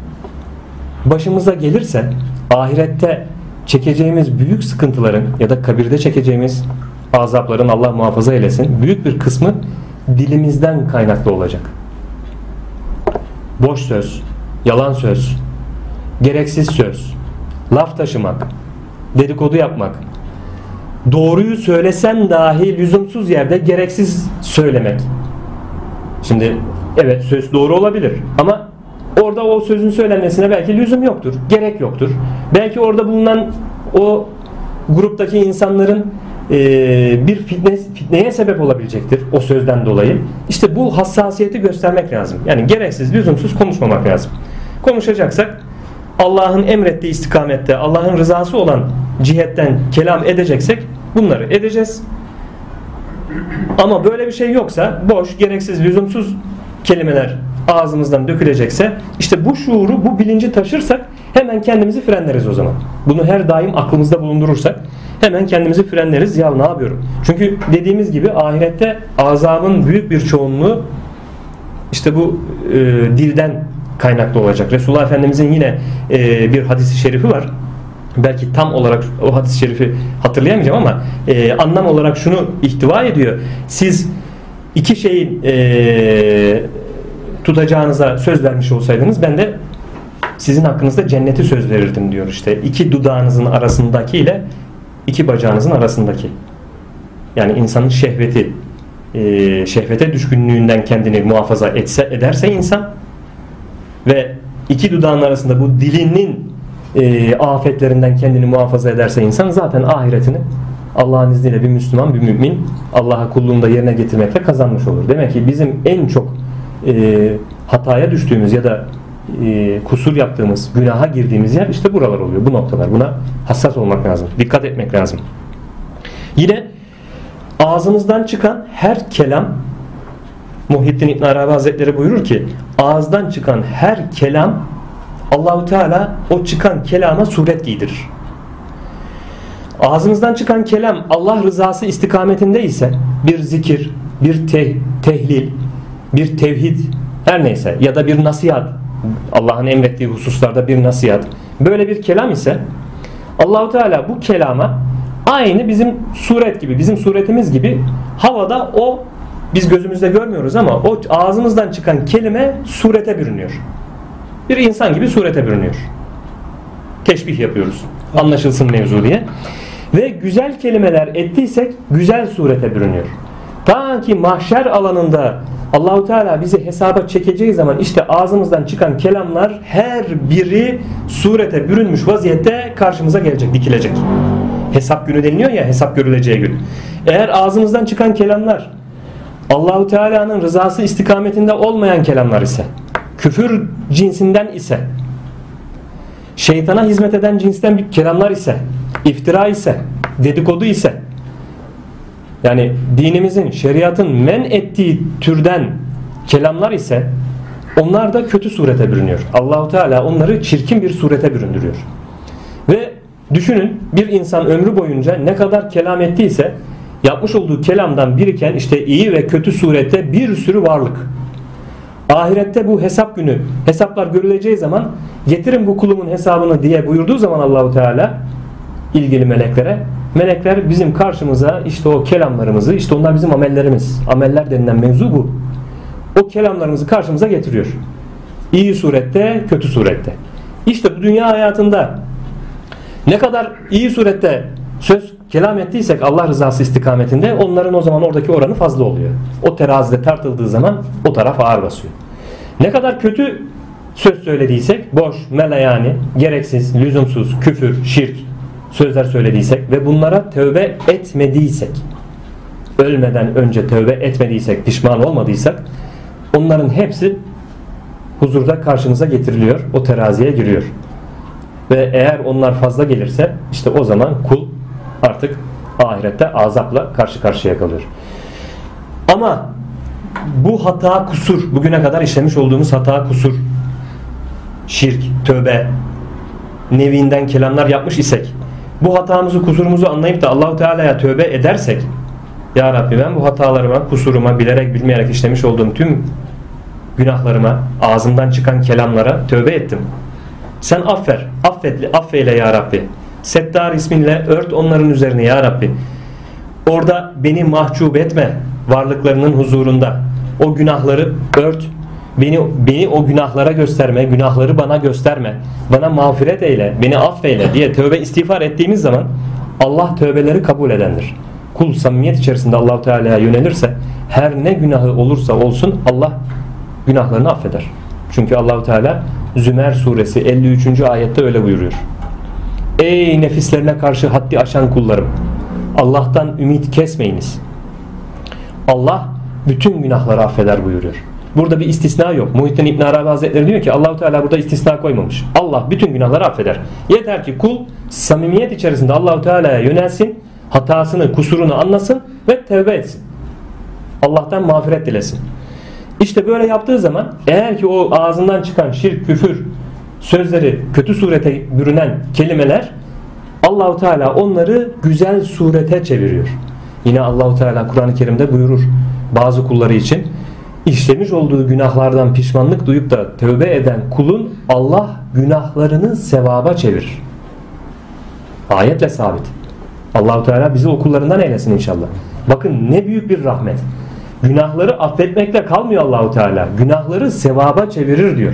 başımıza gelirse ahirette çekeceğimiz büyük sıkıntıların ya da kabirde çekeceğimiz azapların, Allah muhafaza eylesin, büyük bir kısmı dilimizden kaynaklı olacak. Boş söz, yalan söz, gereksiz söz, laf taşımak, dedikodu yapmak, doğruyu söylesen dahi lüzumsuz yerde gereksiz söylemek. Şimdi evet söz doğru olabilir ama orada o sözün söylenmesine belki lüzum yoktur, gerek yoktur. Belki orada bulunan o gruptaki insanların e, bir fitne, neye sebep olabilecektir o sözden dolayı? İşte bu hassasiyeti göstermek lazım. Yani gereksiz, lüzumsuz konuşmamak lazım. Konuşacaksak Allah'ın emrettiği istikamette, Allah'ın rızası olan cihetten kelam edeceksek bunları edeceğiz. Ama böyle bir şey yoksa, boş, gereksiz, lüzumsuz kelimeler ağzımızdan dökülecekse, işte bu şuuru, bu bilinci taşırsak hemen kendimizi frenleriz o zaman. Bunu her daim aklımızda bulundurursak hemen kendimizi frenleriz. Ya ne yapıyorum? Çünkü dediğimiz gibi ahirette azabın büyük bir çoğunluğu işte bu e, dilden kaynaklı olacak. Resulullah Efendimizin yine e, bir hadisi şerifi var. Belki tam olarak o hadis-i şerifi hatırlayamayacağım ama e, anlam olarak şunu ihtiva ediyor. Siz iki şeyin e, tutacağınıza söz vermiş olsaydınız ben de sizin hakkınızda cenneti söz verirdim diyor işte. İki dudağınızın arasındaki ile iki bacağınızın arasındaki. Yani insanın şehveti, e, şehvete düşkünlüğünden kendini muhafaza etse, ederse insan ve iki dudağın arasında bu dilinin E, afetlerinden kendini muhafaza ederse insan, zaten ahiretini Allah'ın izniyle bir Müslüman, bir mümin, Allah'a kulluğunda yerine getirmekle kazanmış olur. Demek ki bizim en çok e, hataya düştüğümüz ya da e, kusur yaptığımız, günaha girdiğimiz yer işte buralar oluyor, bu noktalar. Buna hassas olmak lazım, dikkat etmek lazım. Yine ağzımızdan çıkan her kelam, Muhyiddin İbn Arabi Hazretleri buyurur ki, ağızdan çıkan her kelam Allah-u Teala o çıkan kelama suret giydirir. Ağzımızdan çıkan kelam Allah rızası istikametinde ise bir zikir, bir te- tehlil, bir tevhid her neyse ya da bir nasihat, Allah'ın emrettiği hususlarda bir nasihat, böyle bir kelam ise Allah-u Teala bu kelama aynı bizim suret gibi, bizim suretimiz gibi havada o, biz gözümüzde görmüyoruz ama o ağzımızdan çıkan kelime surete bürünüyor. Bir insan gibi surete bürünüyor. Teşbih yapıyoruz. Anlaşılsın mevzu diye. Ve güzel kelimeler ettiysek güzel surete bürünüyor. Ta ki mahşer alanında Allah-u Teala bizi hesaba çekeceği zaman işte ağzımızdan çıkan kelamlar her biri surete bürünmüş vaziyette karşımıza gelecek, dikilecek. Hesap günü deniliyor ya, hesap görüleceği gün. Eğer ağzımızdan çıkan kelamlar Allah-u Teala'nın rızası istikametinde olmayan kelamlar ise, küfür cinsinden ise, şeytana hizmet eden cinsten bir kelamlar ise, iftira ise, dedikodu ise, yani dinimizin, şeriatın men ettiği türden kelamlar ise, onlar da kötü surete bürünüyor. Allah-u Teala onları çirkin bir surete büründürüyor. Ve düşünün, bir insan ömrü boyunca ne kadar kelam ettiyse yapmış olduğu kelamdan biriken işte iyi ve kötü surette bir sürü varlık. Ahirette bu hesap günü, hesaplar görüleceği zaman getirin bu kulumun hesabını diye buyurduğu zaman Allah-u Teala ilgili meleklere, melekler bizim karşımıza işte o kelamlarımızı, işte onlar bizim amellerimiz, ameller denilen mevzu bu. O kelamlarımızı karşımıza getiriyor. İyi surette, kötü surette. İşte bu dünya hayatında ne kadar iyi surette söz kelam ettiysek Allah rızası istikametinde, onların o zaman oradaki oranı fazla oluyor. O terazide tartıldığı zaman o taraf ağır basıyor. Ne kadar kötü söz söylediysek, boş, melayani, gereksiz, lüzumsuz, küfür, şirk sözler söylediysek ve bunlara tövbe etmediysek, ölmeden önce tövbe etmediysek, pişman olmadıysak, onların hepsi huzurda karşımıza getiriliyor, o teraziye giriyor. Ve eğer onlar fazla gelirse işte o zaman kul artık ahirette azapla karşı karşıya kalıyor. Ama bu hata, kusur, bugüne kadar işlemiş olduğumuz hata, kusur, şirk, tövbe nevinden kelamlar yapmış isek, bu hatamızı, kusurumuzu anlayıp da Allah-u Teala'ya tövbe edersek, ya Rabbi ben bu hatalarıma, kusuruma, bilerek bilmeyerek işlemiş olduğum tüm günahlarıma, ağzımdan çıkan kelamlara tövbe ettim. Sen affer, affet, affeyle ya Rabbi. Settar isminle ört onların üzerine ya Rabbi. Orada beni mahcup etme varlıklarının huzurunda. O günahları ört. Beni beni o günahlara gösterme. Günahları bana gösterme. Bana mağfiret eyle. Beni affeyle diye tövbe istiğfar ettiğimiz zaman Allah tövbeleri kabul edendir. Kul samimiyet içerisinde Allah-u Teala'ya yönelirse her ne günahı olursa olsun Allah günahlarını affeder. Çünkü Allah-u Teala Zümer suresi elli üçüncü ayette öyle buyuruyor. Ey nefislerine karşı haddi aşan kullarım, Allah'tan ümit kesmeyiniz. Allah bütün günahları affeder buyuruyor. Burada bir istisna yok. Muhyiddin İbn Arabi Hazretleri diyor ki Allah-u Teala burada istisna koymamış. Allah bütün günahları affeder. Yeter ki kul samimiyet içerisinde Allah-u Teala'ya yönelsin, hatasını, kusurunu anlasın ve tevbe etsin. Allah'tan mağfiret dilesin. İşte böyle yaptığı zaman eğer ki o ağzından çıkan şirk, küfür sözleri, kötü surete bürünen kelimeler, Allah-u Teala onları güzel surete çeviriyor. Yine Allah-u Teala Kur'an-ı Kerim'de buyurur bazı kulları için. İşlemiş olduğu günahlardan pişmanlık duyup da tövbe eden kulun Allah günahlarını sevaba çevirir. Ayetle sabit. Allah-u Teala bizi o kullarından eylesin inşallah. Bakın ne büyük bir rahmet. Günahları affetmekle kalmıyor Allah-u Teala. Günahları sevaba çevirir diyor.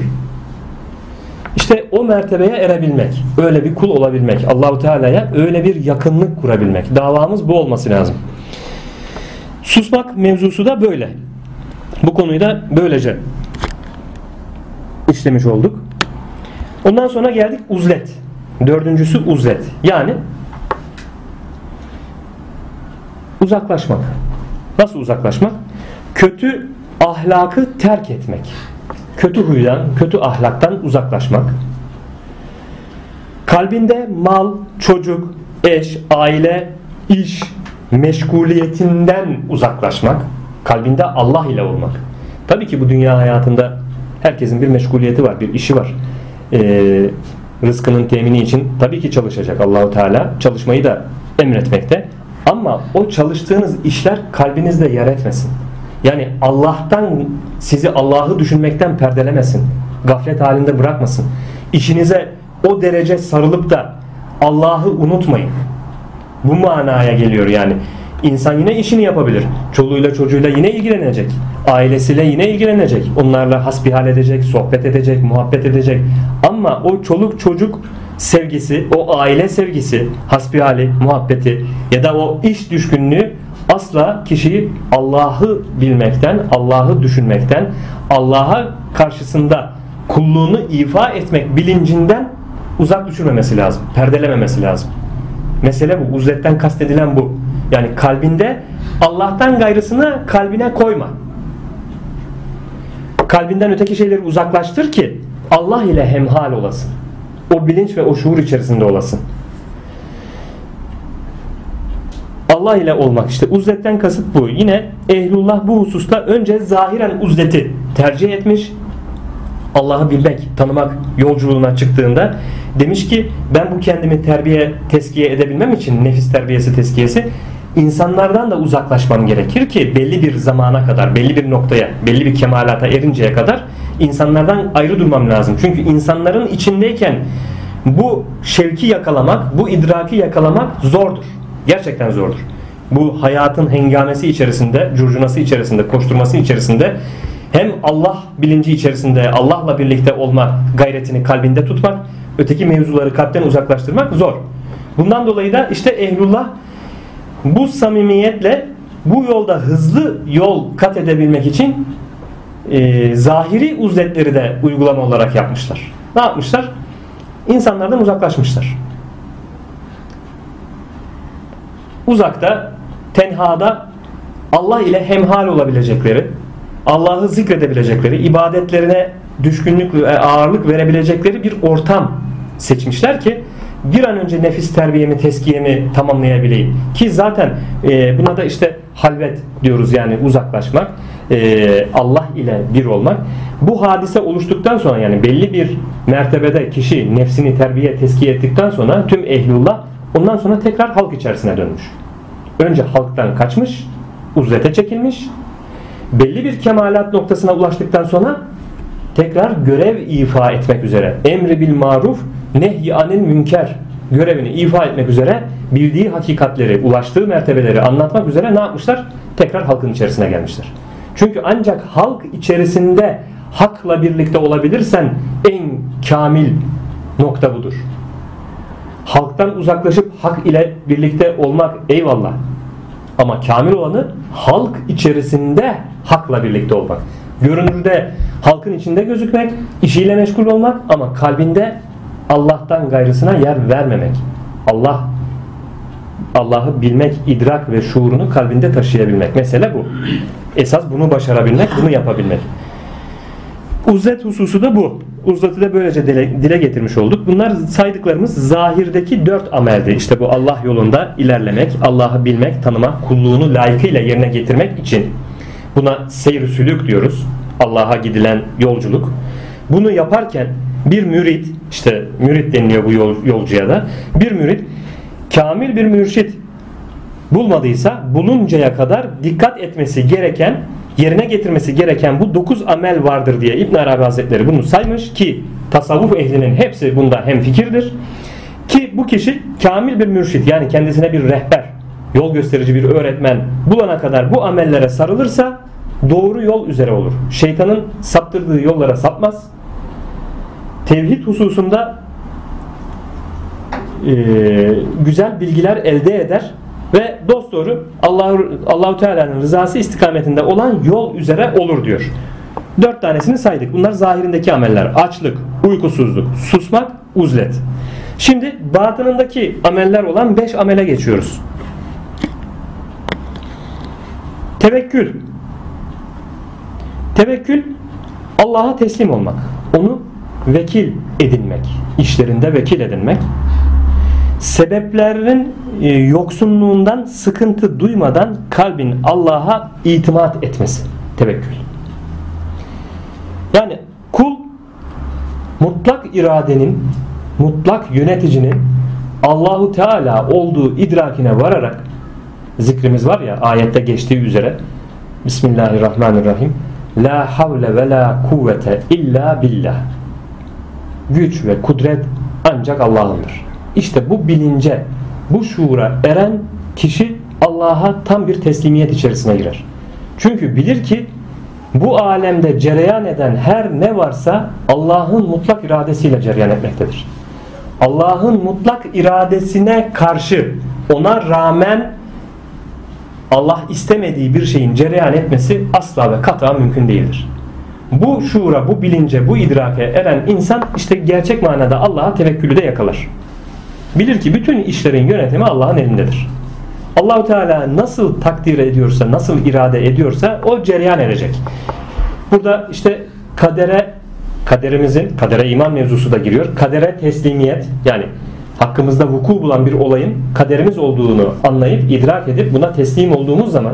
İşte o mertebeye erebilmek, öyle bir kul olabilmek, Allah-u Teala'ya öyle bir yakınlık kurabilmek. Davamız bu olması lazım. Susmak mevzusu da böyle. Bu konuyu da böylece işlemiş olduk. Ondan sonra geldik uzlet. Dördüncüsü uzlet. Yani uzaklaşmak. Nasıl uzaklaşmak? Kötü ahlakı terk etmek. Kötü huydan, kötü ahlaktan uzaklaşmak. Kalbinde mal, çocuk, eş, aile, iş, meşguliyetinden uzaklaşmak. Kalbinde Allah ile olmak. Tabii ki bu dünya hayatında herkesin bir meşguliyeti var, bir işi var. Ee, rızkının temini için tabii ki çalışacak Allah-u Teala. Çalışmayı da emretmekte. Ama o çalıştığınız işler kalbinizde yer etmesin. Yani Allah'tan, sizi Allah'ı düşünmekten perdelemesin. Gaflet halinde bırakmasın. İşinize o derece sarılıp da Allah'ı unutmayın. Bu manaya geliyor yani. İnsan yine işini yapabilir. Çoluğuyla çocuğuyla yine ilgilenecek. Ailesiyle yine ilgilenecek. Onlarla hasbihal edecek, sohbet edecek, muhabbet edecek. Ama o çoluk çocuk sevgisi, o aile sevgisi, hasbihali, muhabbeti ya da o iş düşkünlüğü asla kişiyi Allah'ı bilmekten, Allah'ı düşünmekten, Allah'a karşısında kulluğunu ifa etmek bilincinden uzak düşürmemesi lazım. Perdelememesi lazım. Mesele bu. Uzletten kastedilen bu. Yani kalbinde Allah'tan gayrısını kalbine koyma. Kalbinden öteki şeyleri uzaklaştır ki Allah ile hemhal olasın. O bilinç ve o şuur içerisinde olasın. Allah ile olmak işte. Uzletten kasıt bu. Yine Ehlullah bu hususta önce zahiren uzleti tercih etmiş. Allah'ı bilmek, tanımak yolculuğuna çıktığında demiş ki ben bu kendimi terbiye, teskiye edebilmem için nefis terbiyesi, teskiyesi insanlardan da uzaklaşmam gerekir ki belli bir zamana kadar, belli bir noktaya, belli bir kemalata erinceye kadar insanlardan ayrı durmam lazım. Çünkü insanların içindeyken bu şevki yakalamak, bu idraki yakalamak zordur. Gerçekten zordur. Bu hayatın hengamesi içerisinde, curcunası içerisinde, koşturması içerisinde hem Allah bilinci içerisinde Allah'la birlikte olma gayretini kalbinde tutmak, öteki mevzuları kalpten uzaklaştırmak zor. Bundan dolayı da işte ehlullah bu samimiyetle bu yolda hızlı yol kat edebilmek için e, zahiri uzletleri de uygulama olarak yapmışlar. Ne yapmışlar? İnsanlardan uzaklaşmışlar. Uzakta, tenhada Allah ile hemhal olabilecekleri, Allah'ı zikredebilecekleri, ibadetlerine düşkünlük ve ağırlık verebilecekleri bir ortam seçmişler ki bir an önce nefis terbiyemi, teskiyemi tamamlayabileyim. Ki zaten e, buna da işte halvet diyoruz, yani uzaklaşmak, e, Allah ile bir olmak. Bu hadise oluştuktan sonra, yani belli bir mertebede kişi nefsini terbiye, teskiye ettikten sonra tüm ehlullah ondan sonra tekrar halk içerisine dönmüş. Önce halktan kaçmış, uzlete çekilmiş. Belli bir kemalat noktasına ulaştıktan sonra tekrar görev ifa etmek üzere, emri bil maruf nehy anil münker görevini ifa etmek üzere, bildiği hakikatleri, ulaştığı mertebeleri anlatmak üzere ne yapmışlar? Tekrar halkın içerisine gelmişler. Çünkü ancak halk içerisinde hakla birlikte olabilirsen en kamil nokta budur. Halktan uzaklaşıp hak ile birlikte olmak eyvallah. Ama kamil olanı halk içerisinde hakla birlikte olmak. Görünürde halkın içinde gözükmek, işiyle meşgul olmak ama kalbinde Allah'tan gayrısına yer vermemek. Allah Allah'ı bilmek, idrak ve şuurunu kalbinde taşıyabilmek. Mesele bu. Esas bunu başarabilmek, bunu yapabilmek. Uzlet hususu da bu. Uzlet'i de böylece dile, dile getirmiş olduk. Bunlar saydıklarımız zahirdeki dört ameldi. İşte bu Allah yolunda ilerlemek, Allah'ı bilmek, tanımak, kulluğunu layıkıyla yerine getirmek için. Buna seyr-i sülük diyoruz. Allah'a gidilen yolculuk. Bunu yaparken bir mürid, işte mürid deniliyor bu yol, yolcuya da. Bir mürid, kamil bir mürşid bulmadıysa buluncaya kadar dikkat etmesi gereken, yerine getirmesi gereken bu dokuz amel vardır diye İbn Arabi Hazretleri bunu saymış ki tasavvuf ehlinin hepsi bunda hemfikirdir. Ki bu kişi kamil bir mürşid, yani kendisine bir rehber, yol gösterici bir öğretmen bulana kadar bu amellere sarılırsa doğru yol üzere olur. Şeytanın saptırdığı yollara sapmaz. Tevhid hususunda e, güzel bilgiler elde eder ve dosdoğru Allahu Allahu Teala'nın rızası istikametinde olan yol üzere olur diyor. Dört tanesini saydık. Bunlar zahirindeki ameller. Açlık, uykusuzluk, susmak, uzlet. Şimdi batınındaki ameller olan beş amele geçiyoruz. Tevekkül. Tevekkül, Allah'a teslim olmak. Onu vekil edinmek. İşlerinde vekil edinmek. Sebeplerin yoksunluğundan sıkıntı duymadan kalbin Allah'a itimat etmesi. Tevekkül. Yani kul mutlak iradenin, mutlak yöneticinin Allahu Teala olduğu idrakine vararak, zikrimiz var ya ayette geçtiği üzere, Bismillahirrahmanirrahim, La havle ve la kuvvete illa billah. Güç ve kudret ancak Allah'ındır. İşte bu bilince, bu şuura eren kişi Allah'a tam bir teslimiyet içerisine girer. Çünkü bilir ki bu alemde cereyan eden her ne varsa Allah'ın mutlak iradesiyle cereyan etmektedir. Allah'ın mutlak iradesine karşı, ona rağmen Allah istemediği bir şeyin cereyan etmesi asla ve kata mümkün değildir. Bu şuura, bu bilince, bu idrake eren insan işte gerçek manada Allah'a tevekkülü de yakalar. Bilir ki bütün işlerin yönetimi Allah'ın elindedir. Allah-u Teala nasıl takdir ediyorsa, nasıl irade ediyorsa o cereyan edecek. Burada işte kadere, kaderimizin, kadere iman mevzusu da giriyor. Kadere teslimiyet, yani hakkımızda vuku bulan bir olayın kaderimiz olduğunu anlayıp, idrak edip buna teslim olduğumuz zaman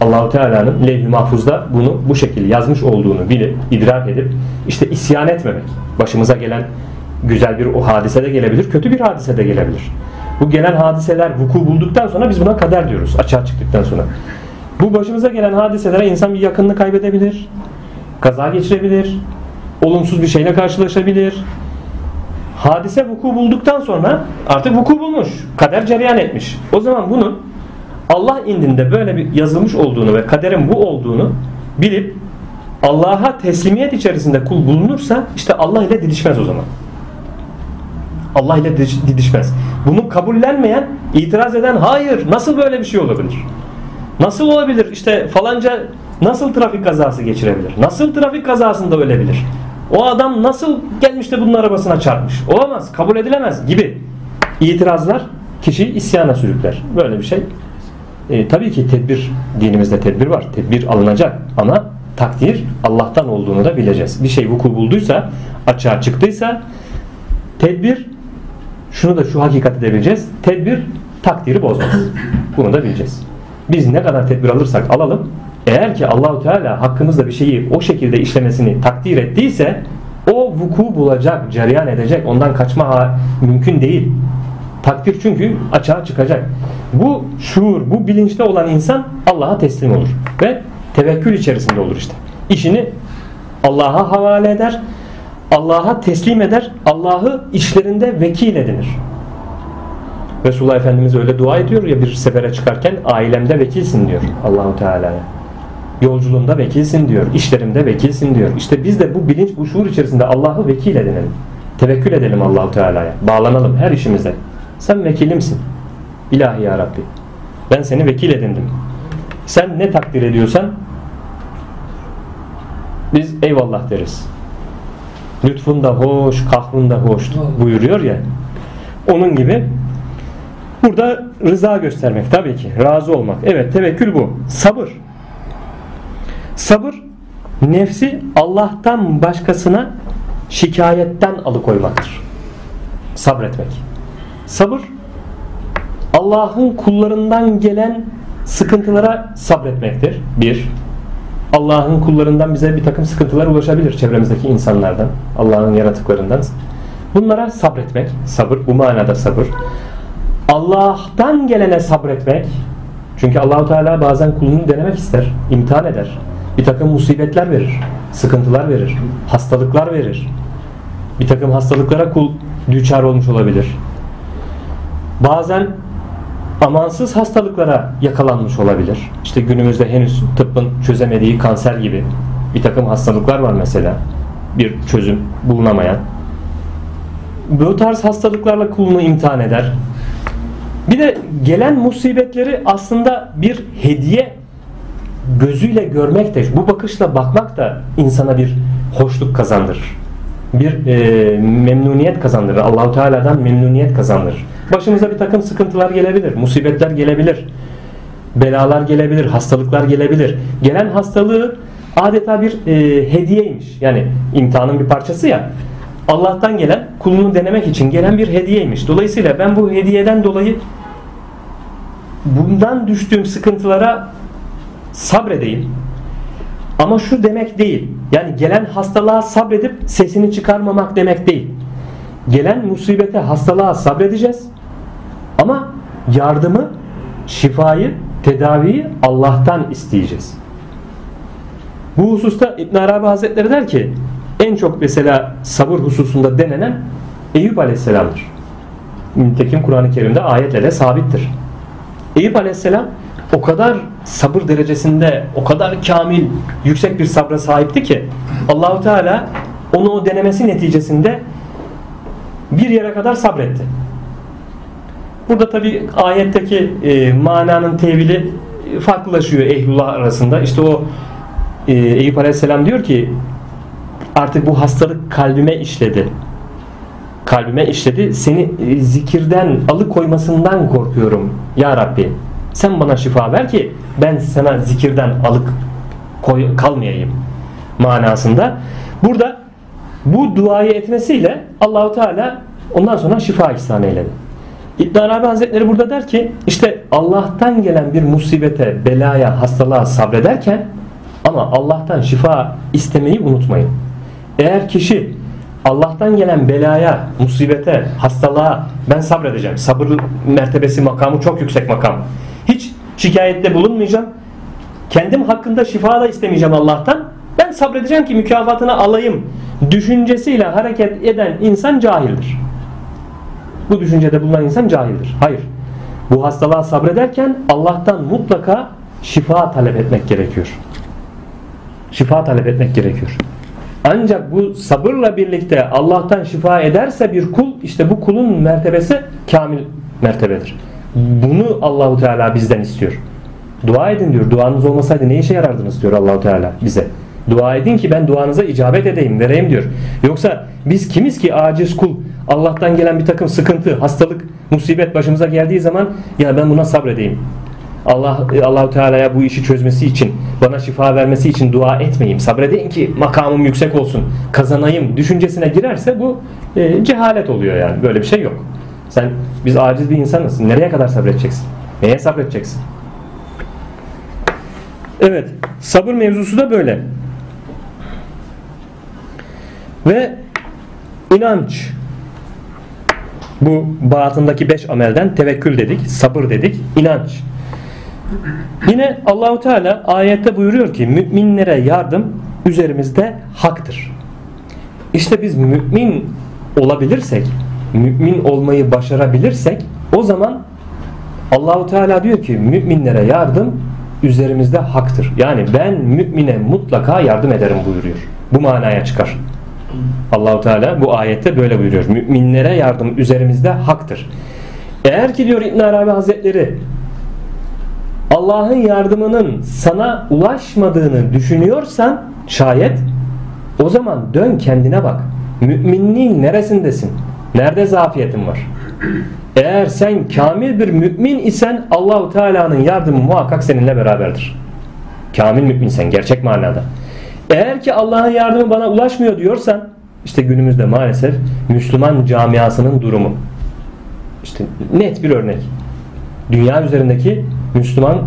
Allah-u Teala'nın levh-i mahfuzda bunu bu şekilde yazmış olduğunu bilip, idrak edip işte isyan etmemek. Başımıza gelen güzel bir o hadise de gelebilir, kötü bir hadise de gelebilir. Bu gelen hadiseler vuku bulduktan sonra biz buna kader diyoruz, açığa çıktıktan sonra. Bu başımıza gelen hadiselere insan bir yakınını kaybedebilir, kaza geçirebilir, olumsuz bir şeyle karşılaşabilir. Hadise vuku bulduktan sonra artık vuku bulmuş, kader cereyan etmiş. O zaman bunun Allah indinde böyle bir yazılmış olduğunu ve kaderin bu olduğunu bilip Allah'a teslimiyet içerisinde kul bulunursa işte Allah ile didişmez o zaman. Allah ile didişmez. Bunu kabullenmeyen, itiraz eden, hayır nasıl böyle bir şey olabilir? Nasıl olabilir? İşte falanca nasıl trafik kazası geçirebilir? Nasıl trafik kazasında ölebilir? O adam nasıl gelmiş de bunun arabasına çarpmış? Olamaz, kabul edilemez gibi itirazlar kişiyi isyana sürükler. Böyle bir şey. E, tabii ki tedbir, dinimizde tedbir var. Tedbir alınacak ama takdir Allah'tan olduğunu da bileceğiz. Bir şey vuku bulduysa, açığa çıktıysa tedbir, şunu da şu hakikat edebileceğiz. Tedbir takdiri bozmaz. Bunu da bileceğiz. Biz ne kadar tedbir alırsak alalım, eğer ki Allahu Teala hakkımızda bir şeyi o şekilde işlemesini takdir ettiyse o vuku bulacak, cereyan edecek. Ondan kaçma mümkün değil. Takdir çünkü açığa çıkacak. Bu şuur, bu bilinçte olan insan Allah'a teslim olur ve tevekkül içerisinde olur işte. İşini Allah'a havale eder. Allah'a teslim eder, Allah'ı işlerinde vekil edinir. Resulullah Efendimiz öyle dua ediyor ya bir sefere çıkarken, ailemde vekilsin diyor Allahu Teala'ya. Yolculuğumda vekilsin diyor, işlerimde vekilsin diyor. İşte biz de bu bilinç, bu şuur içerisinde Allah'ı vekil edinelim. Tevekkül edelim Allahu Teala'ya. Bağlanalım her işimize. Sen vekilimsin. İlahi ya Rabbi. Ben seni vekil edindim. Sen ne takdir ediyorsan biz eyvallah deriz. Lütfun da hoş, kahrun da hoş buyuruyor ya. Onun gibi Burada rıza göstermek tabii ki. Razı olmak. Evet, tevekkül bu. Sabır. Sabır, nefsi Allah'tan başkasına şikayetten alıkoymaktır. Sabretmek. Sabır, Allah'ın kullarından gelen sıkıntılara sabretmektir. Bir, Allah'ın kullarından bize bir takım sıkıntılar ulaşabilir, çevremizdeki insanlardan, Allah'ın yaratıklarından. Bunlara sabretmek, sabır, bu manada sabır. Allah'tan gelene sabretmek. Çünkü Allah-u Teala bazen kulunu denemek ister, imtihan eder. Bir takım musibetler verir, sıkıntılar verir, hastalıklar verir. Bir takım hastalıklara kul düçar olmuş olabilir. Bazen amansız hastalıklara yakalanmış olabilir. İşte günümüzde henüz tıbbın çözemediği kanser gibi bir takım hastalıklar var mesela. Bir çözüm bulunamayan. Bu tarz hastalıklarla kulunu imtihan eder. Bir de gelen musibetleri aslında bir hediye gözüyle görmek de, bu bakışla bakmak da insana bir hoşluk kazandırır. Bir e, memnuniyet kazandırır. Allah-u Teala'dan memnuniyet kazandırır. Başımıza bir takım sıkıntılar gelebilir, musibetler gelebilir, belalar gelebilir, hastalıklar gelebilir. Gelen hastalığı adeta bir e, hediyeymiş. Yani imtihanın bir parçası ya. Allah'tan gelen, kulunu denemek için gelen bir hediyeymiş. Dolayısıyla ben bu hediyeden dolayı bundan düştüğüm sıkıntılara sabredeyim. Ama şu demek değil. Yani gelen hastalığa sabredip sesini çıkarmamak demek değil. Gelen musibete, hastalığa sabredeceğiz. Ama yardımı, şifayı, tedaviyi Allah'tan isteyeceğiz. Bu hususta İbn Arabi Hazretleri der ki, en çok mesela sabır hususunda denenen Eyüp Aleyhisselam'dır. Nitekim Kur'an-ı Kerim'de ayetle de sabittir. Eyüp Aleyhisselam o kadar sabır derecesinde, o kadar kamil, yüksek bir sabra sahipti ki Allah-u Teala onu o denemesi neticesinde bir yere kadar sabretti. Burada tabi ayetteki e, mananın tevili farklılaşıyor ehlullah arasında. İşte o e, Eyüp Aleyhisselam diyor ki, artık bu hastalık kalbime işledi. Kalbime işledi. Seni zikirden alıkoymasından korkuyorum ya Rabbi. Sen bana şifa ver ki ben sana zikirden alık koy, kalmayayım manasında. Burada bu duayı etmesiyle Allah-u Teala ondan sonra şifa ihsan eyledi. İbn Arabi Hazretleri burada der ki, işte Allah'tan gelen bir musibete, belaya, hastalığa sabrederken ama Allah'tan şifa istemeyi unutmayın. Eğer kişi Allah'tan gelen belaya, musibete, hastalığa ben sabredeceğim. Sabır mertebesi, makamı çok yüksek makam. Hiç şikayette bulunmayacağım. Kendim hakkında şifa da istemeyeceğim Allah'tan. Ben sabredeceğim ki mükafatını alayım düşüncesiyle hareket eden insan cahildir. Bu düşüncede bulunan insan cahildir. Hayır. Bu hastalığa sabrederken Allah'tan mutlaka şifa talep etmek gerekiyor. Şifa talep etmek gerekiyor. Ancak bu sabırla birlikte Allah'tan şifa ederse bir kul, işte bu kulun mertebesi kamil mertebedir. Bunu Allahu Teala bizden istiyor. Dua edin diyor. Duanız olmasaydı ne işe yarardınız diyor Allahu Teala bize. Dua edin ki ben duanıza icabet edeyim, vereyim diyor. Yoksa biz kimiz ki aciz kul, Allah'tan gelen bir takım sıkıntı, hastalık, musibet başımıza geldiği zaman ya ben buna sabredeyim. Allah Allahu Teala'ya bu işi çözmesi için, bana şifa vermesi için dua etmeyeyim, sabredeyim ki makamım yüksek olsun, kazanayım düşüncesine girerse bu e, cehalet oluyor yani. Böyle bir şey yok. Sen, biz aciz bir insanız. Nereye kadar sabredeceksin? Neye sabredeceksin? Evet, sabır mevzusu da böyle. Ve inanç. Bu batındaki beş amelden tevekkül dedik, sabır dedik, inanç. Yine Allahu Teala ayette buyuruyor ki müminlere yardım üzerimizde haktır. İşte biz mümin olabilirsek, mümin olmayı başarabilirsek o zaman Allahu Teala diyor ki müminlere yardım üzerimizde haktır. Yani ben mümine mutlaka yardım ederim buyuruyor. Bu manaya çıkar. Allahu Teala bu ayette böyle buyuruyor. Müminlere yardım üzerimizde haktır. Eğer ki diyor İbn Arabi Hazretleri Allah'ın yardımının sana ulaşmadığını düşünüyorsan şayet, o zaman dön kendine bak. Müminliğin neresindesin? Nerede zafiyetin var? Eğer sen kamil bir mümin isen Allahu Teala'nın yardımı muhakkak seninle beraberdir. Kamil müminsen gerçek manada. Eğer ki Allah'ın yardımı bana ulaşmıyor diyorsan, işte günümüzde maalesef Müslüman camiasının durumu. İşte net bir örnek. Dünya üzerindeki Müslüman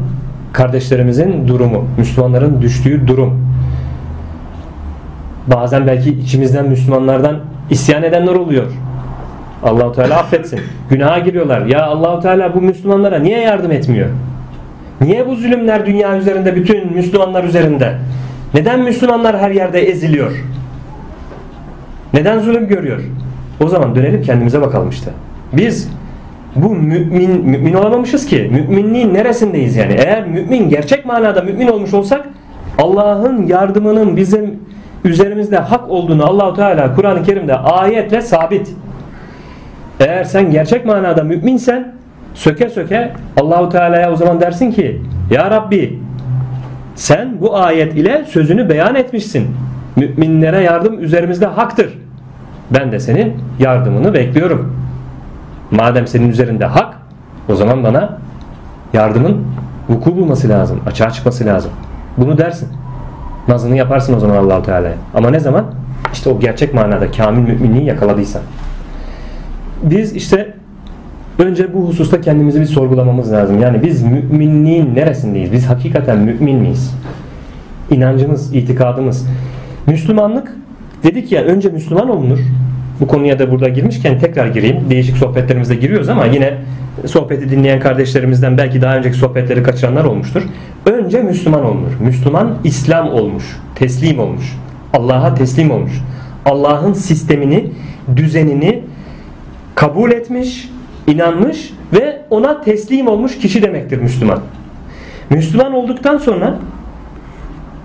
kardeşlerimizin durumu, Müslümanların düştüğü durum. Bazen belki içimizden Müslümanlardan isyan edenler oluyor. Allah-u Teala affetsin. Günaha giriyorlar. Ya Allah-u Teala bu Müslümanlara niye yardım etmiyor? Niye bu zulümler dünya üzerinde, bütün Müslümanlar üzerinde? Neden Müslümanlar her yerde eziliyor? Neden zulüm görüyor? O zaman dönelim kendimize bakalım işte. Biz bu mümin, mümin olamamışız ki. Müminliğin neresindeyiz yani? Eğer mümin, gerçek manada mümin olmuş olsak Allah'ın yardımının bizim üzerimizde hak olduğunu Allah-u Teala Kur'an-ı Kerim'de ayetle sabit. Eğer sen gerçek manada müminsen söke söke Allah-u Teala'ya o zaman dersin ki ya Rabbi sen bu ayet ile sözünü beyan etmişsin. Müminlere yardım üzerimizde haktır. Ben de senin yardımını bekliyorum. Madem senin üzerinde hak, o zaman bana yardımın vuku bulması lazım, açığa çıkması lazım. Bunu dersin. Nazını yaparsın o zaman Allah-u Teala'ya. Ama ne zaman? İşte o gerçek manada kamil müminliği yakaladıysan. Biz işte önce bu hususta kendimizi bir sorgulamamız lazım. Yani biz müminliğin neresindeyiz? Biz hakikaten mümin miyiz? İnancımız, itikadımız. Müslümanlık dedik ya, önce Müslüman olunur. Bu konuya da burada girmişken tekrar gireyim. Değişik sohbetlerimizde giriyoruz ama yine sohbeti dinleyen kardeşlerimizden belki daha önceki sohbetleri kaçıranlar olmuştur. Önce Müslüman olunur. Müslüman İslam olmuş, teslim olmuş. Allah'a teslim olmuş. Allah'ın sistemini, düzenini kabul etmiş, inanmış ve ona teslim olmuş kişi demektir Müslüman. Müslüman olduktan sonra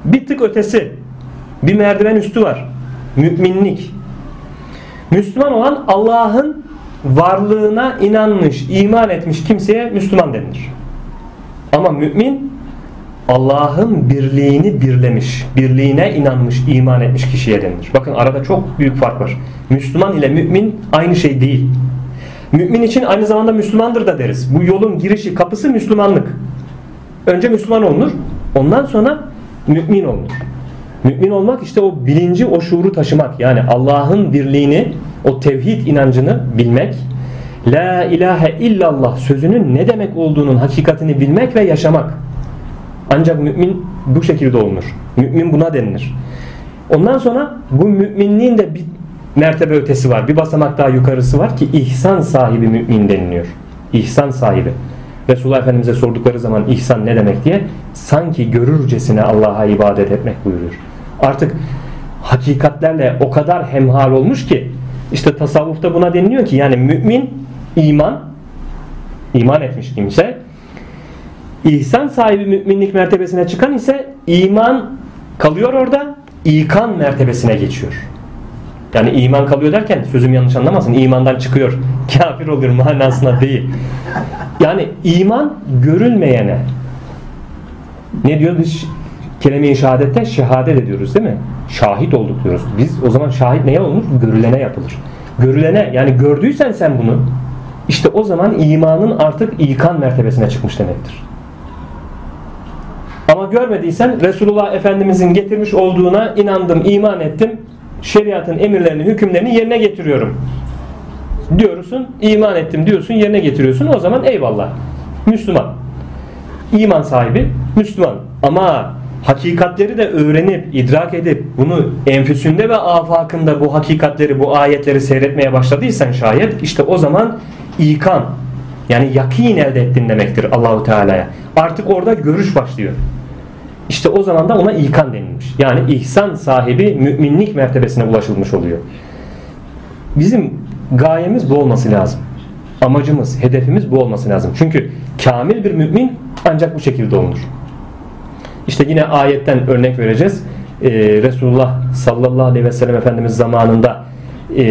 bir tık ötesi, bir merdiven üstü var. Müminlik. Müslüman olan Allah'ın varlığına inanmış, iman etmiş kimseye Müslüman denilir. Ama mümin Allah'ın birliğini birlemiş, birliğine inanmış, iman etmiş kişiye denilir. Bakın arada çok büyük fark var. Müslüman ile mümin aynı şey değil. Mümin için aynı zamanda Müslümandır da deriz. Bu yolun girişi, kapısı Müslümanlık. Önce Müslüman olunur, ondan sonra mümin olunur. Mümin olmak işte o bilinci, o şuuru taşımak. Yani Allah'ın birliğini, o tevhid inancını bilmek. La ilahe illallah sözünün ne demek olduğunun hakikatini bilmek ve yaşamak. Ancak mümin bu şekilde olunur. Mümin buna denilir. Ondan sonra bu müminliğin de bir mertebe ötesi var. Bir basamak daha yukarısı var ki ihsan sahibi mümin deniliyor. İhsan sahibi. Resulullah Efendimiz'e sordukları zaman ihsan ne demek diye, sanki görürcesine Allah'a ibadet etmek buyuruyor. Artık hakikatlerle o kadar hemhal olmuş ki işte tasavvufta buna deniliyor ki yani mümin iman iman etmiş kimse, ihsan sahibi müminlik mertebesine çıkan ise iman kalıyor orada, ikan mertebesine geçiyor. Yani iman kalıyor derken sözüm yanlış anlamasın, imandan çıkıyor, kafir oluyor manasına değil. Yani iman görülmeyene. Ne diyoruz biz kelime-i şehadette? Şehadet ediyoruz değil mi? Şahit olduk diyoruz. Biz o zaman şahit neye olur? Görülene yapılır. Görülene, yani gördüysen sen bunu, işte o zaman imanın artık ikan mertebesine çıkmış demektir. Ama görmediysen Resulullah Efendimizin getirmiş olduğuna inandım, iman ettim, şeriatın emirlerini, hükümlerini yerine getiriyorum diyorsun, iman ettim diyorsun, yerine getiriyorsun, o zaman eyvallah Müslüman, iman sahibi Müslüman. Ama hakikatleri de öğrenip, idrak edip bunu enfüsünde ve afakında bu hakikatleri, bu ayetleri seyretmeye başladıysan şayet, işte o zaman ikan, yani yakin elde ettin demektir Allahu Teala'ya. Artık orada görüş başlıyor. İşte o zaman da ona ikan denilmiş. Yani ihsan sahibi müminlik mertebesine ulaşılmış oluyor. Bizim gayemiz bu olması lazım. Amacımız, hedefimiz bu olması lazım. Çünkü kamil bir mümin ancak bu şekilde olunur. İşte yine ayetten örnek vereceğiz. Ee, Resulullah sallallahu aleyhi ve sellem Efendimiz zamanında e,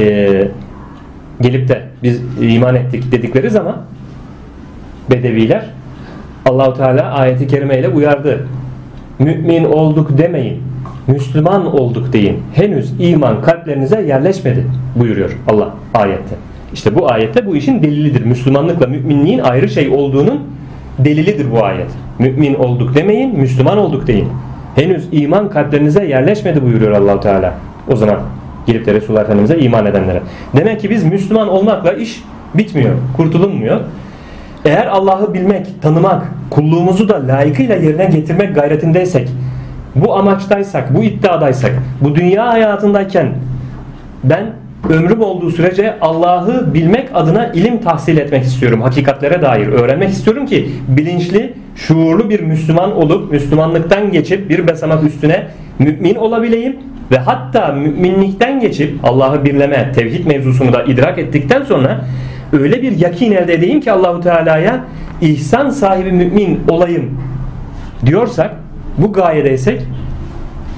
gelip de biz iman ettik dedikleri zaman Bedeviler Allah-u Teala ayeti kerimeyle uyardı. Mümin olduk demeyin, Müslüman olduk deyin. Henüz iman kalplerinize yerleşmedi buyuruyor Allah ayette. İşte bu ayette bu işin delilidir. Müslümanlıkla müminliğin ayrı şey olduğunun delilidir bu ayet. Mümin olduk demeyin, Müslüman olduk deyin. Henüz iman kalplerinize yerleşmedi buyuruyor Allah-u Teala. O zaman gelip de Resulullah Efendimiz'e iman edenlere. Demek ki biz Müslüman olmakla iş bitmiyor, kurtulunmuyor. Eğer Allah'ı bilmek, tanımak, kulluğumuzu da layıkıyla yerine getirmek gayretindeysek, bu amaçtaysak, bu iddiadaysak, bu dünya hayatındayken ben ömrüm olduğu sürece Allah'ı bilmek adına ilim tahsil etmek istiyorum. Hakikatlere dair öğrenmek istiyorum ki bilinçli, şuurlu bir Müslüman olup Müslümanlıktan geçip bir basamak üstüne mümin olabileyim ve hatta müminlikten geçip Allah'ı birleme, tevhid mevzusunu da idrak ettikten sonra öyle bir yakin elde edeyim ki Allahu Teala'ya ihsan sahibi mümin olayım diyorsak, bu gayedeysek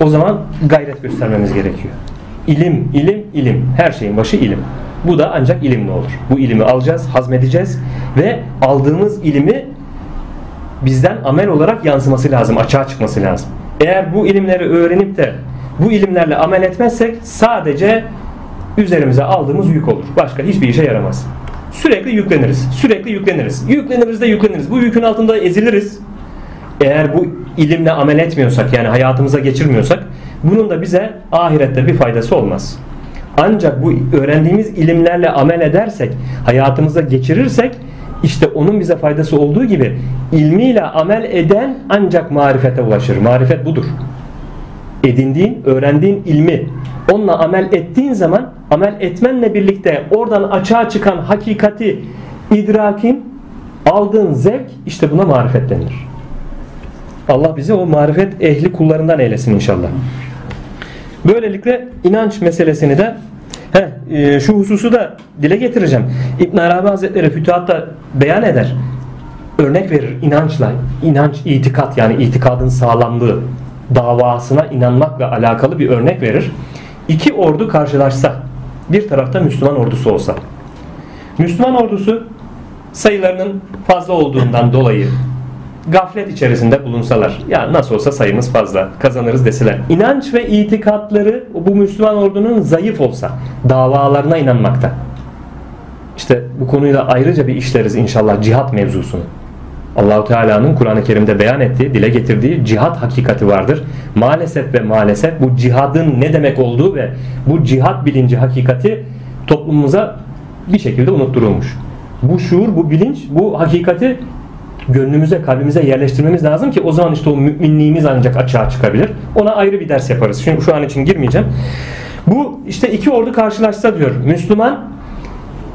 o zaman gayret göstermemiz gerekiyor. İlim, ilim, ilim. Her şeyin başı ilim. Bu da ancak ilimle olur. Bu ilimi alacağız, hazmedeceğiz ve aldığımız ilimi bizden amel olarak yansıması lazım, açığa çıkması lazım. Eğer bu ilimleri öğrenip de bu ilimlerle amel etmezsek sadece üzerimize aldığımız yük olur. Başka hiçbir işe yaramaz. Sürekli yükleniriz, sürekli yükleniriz. Yükleniriz de yükleniriz. Bu yükün altında eziliriz. Eğer bu ilimle amel etmiyorsak, yani hayatımıza geçirmiyorsak, bunun da bize ahirette bir faydası olmaz. Ancak bu öğrendiğimiz ilimlerle amel edersek, hayatımıza geçirirsek, işte onun bize faydası olduğu gibi ilmiyle amel eden ancak marifete ulaşır. Marifet budur. Edindiğin, öğrendiğin ilmi onunla amel ettiğin zaman, amel etmenle birlikte oradan açığa çıkan hakikati idrakin, aldığın zevk, işte buna marifet denir. Allah bizi o marifet ehli kullarından eylesin inşallah. Böylelikle inanç meselesini de he, e, şu hususu da dile getireceğim. İbn Arabi Hazretleri Fütuhat'ta beyan eder. Örnek verir inançla. İnanç, itikat, yani itikadın sağlamlığı, davasına inanmakla alakalı bir örnek verir. İki ordu karşılaşsa, bir tarafta Müslüman ordusu olsa. Müslüman ordusu sayılarının fazla olduğundan dolayı gaflet içerisinde bulunsalar, ya nasıl olsa sayımız fazla, kazanırız deseler, inanç ve itikatları bu Müslüman ordunun zayıf olsa, davalarına inanmakta. İşte bu konuyla ayrıca bir işleriz inşallah, cihat mevzusunu. Allah-u Teala'nın Kur'an-ı Kerim'de beyan ettiği, dile getirdiği cihat hakikati vardır. Maalesef ve maalesef bu cihadın ne demek olduğu ve bu cihat bilinci hakikati toplumumuza bir şekilde unutturulmuş. Bu şuur, bu bilinç, bu hakikati gönlümüze, kalbimize yerleştirmemiz lazım ki o zaman işte o müminliğimiz ancak açığa çıkabilir. Ona ayrı bir ders yaparız. Şimdi şu an için girmeyeceğim. Bu işte iki ordu karşılaşsa diyor. Müslüman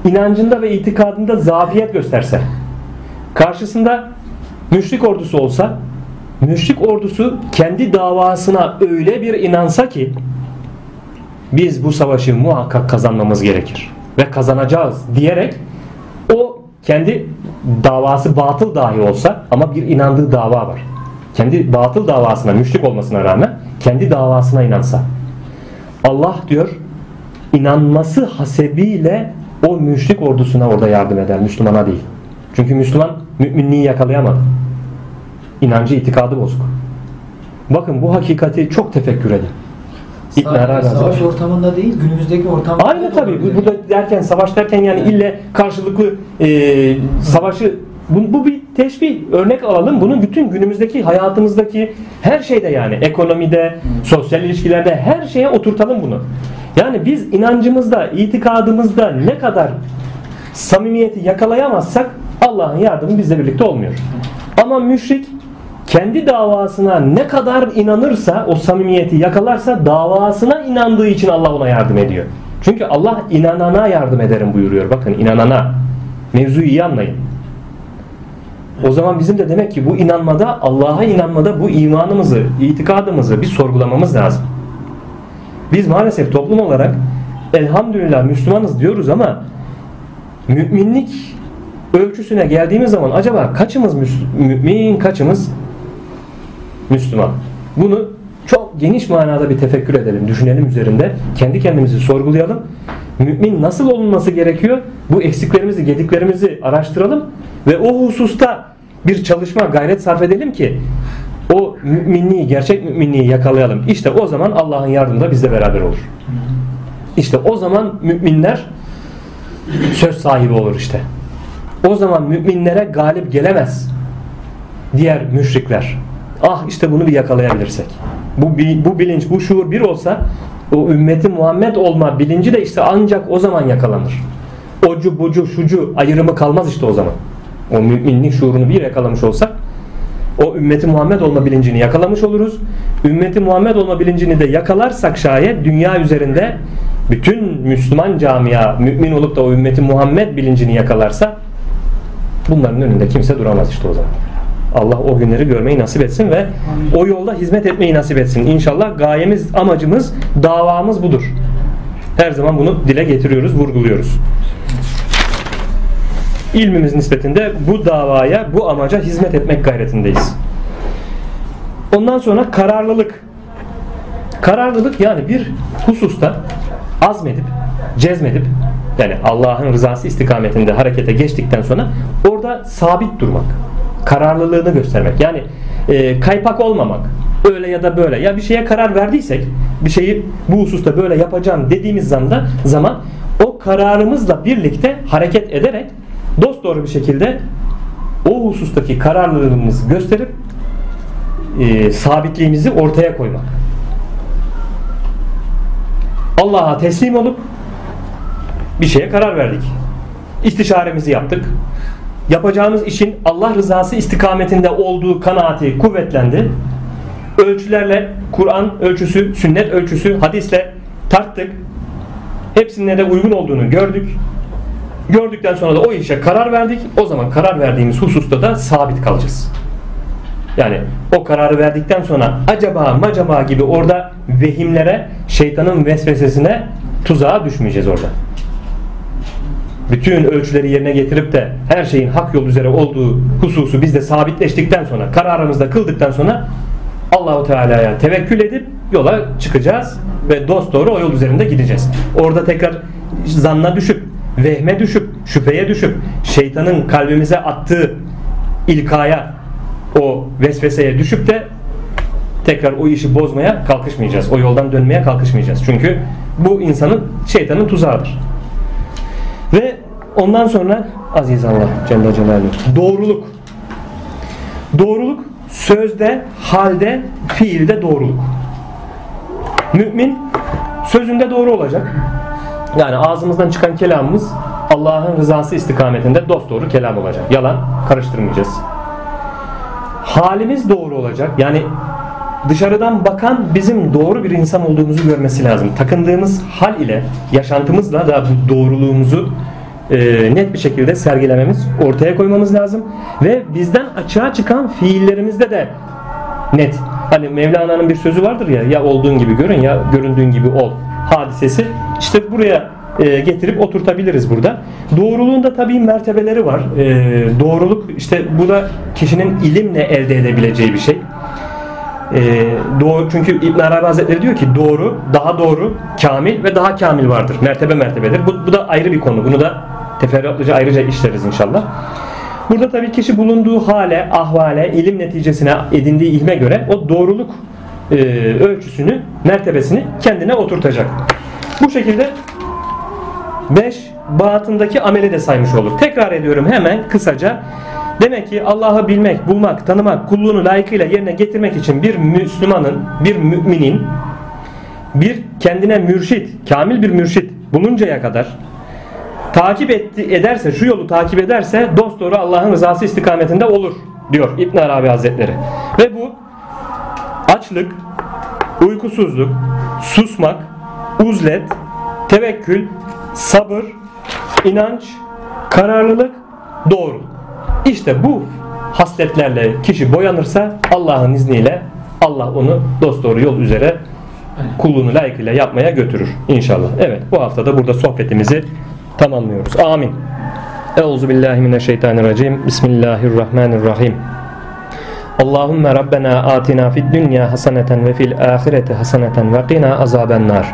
inancında ve itikadında zafiyet gösterse, karşısında müşrik ordusu olsa, müşrik ordusu kendi davasına öyle bir inansa ki biz bu savaşı muhakkak kazanmamız gerekir ve kazanacağız diyerek, o kendi davası batıl dahi olsa ama bir inandığı dava var. Kendi batıl davasına, müşrik olmasına rağmen kendi davasına inansa, Allah diyor inanması hasebiyle o müşrik ordusuna orada yardım eder, Müslümana değil. Çünkü Müslüman müminliği yakalayamadı. İnancı, itikadı bozuk. Bakın bu hakikati çok tefekkür edin. Sadece savaş ortamında değil, günümüzdeki ortamda. Aynen tabii. Burada derken, savaş derken yani ille karşılıklı e, savaşı, bu, bu bir teşbih, örnek alalım. Bunun bütün günümüzdeki hayatımızdaki her şeyde, yani ekonomide, sosyal ilişkilerde, her şeye oturtalım bunu. Yani biz inancımızda, itikadımızda ne kadar samimiyeti yakalayamazsak Allah'ın yardımı bizle birlikte olmuyor. Ama müşrik kendi davasına ne kadar inanırsa, o samimiyeti yakalarsa, davasına inandığı için Allah ona yardım ediyor. Çünkü Allah inanana yardım ederim buyuruyor. Bakın, inanana. Mevzuyu iyi anlayın. O zaman bizim de demek ki bu inanmada, Allah'a inanmada bu imanımızı, itikadımızı bir sorgulamamız lazım. Biz maalesef toplum olarak elhamdülillah Müslümanız diyoruz ama müminlik ölçüsüne geldiğimiz zaman acaba kaçımız mümin, kaçımız Müslüman? Bunu çok geniş manada bir tefekkür edelim, düşünelim üzerinde. Kendi kendimizi sorgulayalım. Mümin nasıl olunması gerekiyor? Bu eksiklerimizi, gediklerimizi araştıralım ve o hususta bir çalışma, gayret sarf edelim ki o müminliği, gerçek müminliği yakalayalım. İşte o zaman Allah'ın yardımı da bizle beraber olur. İşte o zaman müminler söz sahibi olur işte. O zaman müminlere galip gelemez diğer müşrikler. Ah işte bunu bir yakalayabilirsek. Bu, bu bilinç, bu şuur bir olsa o ümmeti Muhammed olma bilinci de işte ancak o zaman yakalanır. Ocu, bucu, şucu ayrımı kalmaz işte o zaman. O müminlik şuurunu bir yakalamış olsak o ümmeti Muhammed olma bilincini yakalamış oluruz. Ümmeti Muhammed olma bilincini de yakalarsak şayet dünya üzerinde bütün Müslüman camia mümin olup da o ümmeti Muhammed bilincini yakalarsa bunların önünde kimse duramaz işte o zaman. Allah o günleri görmeyi nasip etsin ve o yolda hizmet etmeyi nasip etsin. İnşallah gayemiz, amacımız, davamız budur. Her zaman bunu dile getiriyoruz, vurguluyoruz. İlmimiz nispetinde bu davaya, bu amaca hizmet etmek gayretindeyiz. Ondan sonra kararlılık. Kararlılık yani bir hususta azmedip, cezmedip, yani Allah'ın rızası istikametinde harekete geçtikten sonra orada sabit durmak. Kararlılığını göstermek. Yani e, kaypak olmamak. Öyle ya da böyle. Ya bir şeye karar verdiysek, bir şeyi bu hususta böyle yapacağım dediğimiz zamanda, zaman o kararımızla birlikte hareket ederek dosdoğru bir şekilde o husustaki kararlılığımızı gösterip e, sabitliğimizi ortaya koymak. Allah'a teslim olup bir şeye karar verdik. İstişaremizi yaptık. Yapacağımız işin Allah rızası istikametinde olduğu kanaati kuvvetlendi. Ölçülerle, Kur'an ölçüsü, sünnet ölçüsü, hadisle tarttık. Hepsine de uygun olduğunu gördük. Gördükten sonra da o işe karar verdik. O zaman karar verdiğimiz hususta da sabit kalacağız. Yani o kararı verdikten sonra acaba macaba gibi orada vehimlere, şeytanın vesvesesine, tuzağa düşmeyeceğiz orada. Bütün ölçüleri yerine getirip de her şeyin hak yol üzere olduğu hususu biz de sabitleştikten sonra, kararımızda kıldıktan sonra Allahu Teala'ya tevekkül edip yola çıkacağız ve dosdoğru o yol üzerinde gideceğiz. Orada tekrar zanna düşüp, vehme düşüp, şüpheye düşüp, şeytanın kalbimize attığı ilkaya, o vesveseye düşüp de tekrar o işi bozmaya kalkışmayacağız. O yoldan dönmeye kalkışmayacağız. Çünkü bu insanın, şeytanın tuzağıdır. Ve ondan sonra aziz Allah Celle Celaluhu, doğruluk. Doğruluk sözde, halde, fiilde doğruluk. Mümin sözünde doğru olacak. Yani ağzımızdan çıkan kelamımız Allah'ın rızası istikametinde dosdoğru kelam olacak. Yalan karıştırmayacağız. Halimiz doğru olacak. Yani dışarıdan bakan bizim doğru bir insan olduğumuzu görmesi lazım. Takındığımız hal ile, yaşantımızla da doğruluğumuzu e, net bir şekilde sergilememiz, ortaya koymamız lazım. Ve bizden açığa çıkan fiillerimizde de net. Hani Mevlana'nın bir sözü vardır ya, ya olduğun gibi görün ya göründüğün gibi ol hadisesi. İşte buraya e, getirip oturtabiliriz burada. Doğruluğun da tabii mertebeleri var. E, doğruluk işte bu da kişinin ilimle elde edebileceği bir şey. Ee, doğru, çünkü İbn Arabi Hazretleri diyor ki doğru, daha doğru, kamil ve daha kamil vardır. Mertebe mertebedir. Bu, bu da ayrı bir konu. Bunu da teferruatlıca ayrıca işleriz inşallah. Burada tabii kişi bulunduğu hale, ahvale, ilim neticesine, edindiği ilme göre o doğruluk e, ölçüsünü, mertebesini kendine oturtacak. Bu şekilde beş batındaki ameli de saymış olur. Tekrar ediyorum hemen kısaca. Demek ki Allah'ı bilmek, bulmak, tanımak, kulluğunu layıkıyla yerine getirmek için bir Müslümanın, bir müminin, bir kendine mürşid, kamil bir mürşid buluncaya kadar takip etti, ederse, şu yolu takip ederse dosdoğru Allah'ın rızası istikametinde olur diyor İbn Arabi Hazretleri. Ve bu açlık, uykusuzluk, susmak, uzlet, tevekkül, sabır, inanç, kararlılık, doğruluk. İşte bu hasletlerle kişi boyanırsa Allah'ın izniyle Allah onu dosdoğru yol üzere kulluğunu layıkıyla yapmaya götürür inşallah. Evet, bu hafta da burada sohbetimizi tamamlıyoruz. Amin. Euzubillahimineşşeytanirracim. Bismillahirrahmanirrahim. Allahümme Rabbena atina fid dünya haseneten ve fil ahireti haseneten ve qina azabennar.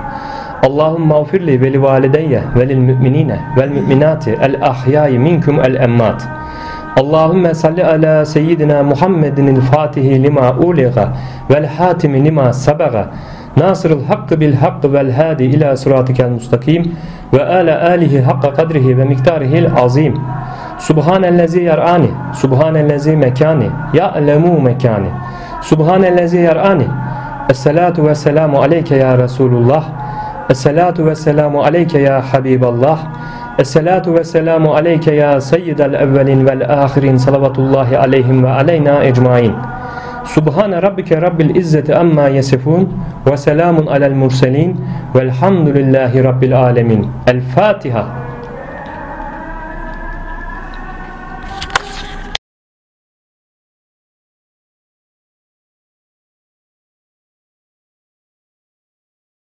Allahümme ufirli veli valideyye velil müminine vel müminati el ahyai minkum el emmat. Allahümme salli ala seyyidina Muhammedinil fatihi lima uliga vel hatimi lima sabaga Nasırul hakkı bil hakkı vel hadi ila sıratikel mustakim ve ala alihi hakka kadrihi ve miktarihil azim. Subhanellezi yar'ani, subhanellezi mekani, ya'lemu mekani, subhanellezi yar'ani. Esselatu ve selamu aleyke ya Resulullah, esselatu ve selamu aleyke ya Habiballah, esselatu ve selamu aleyke ya seyyidel evvelin vel ahirin, salavatullahi aleyhim ve aleyna ecmain. Subhane rabbike rabbil izzeti amma yesifun ve selamun alel murselin velhamdülillahi rabbil alemin. El Fatiha.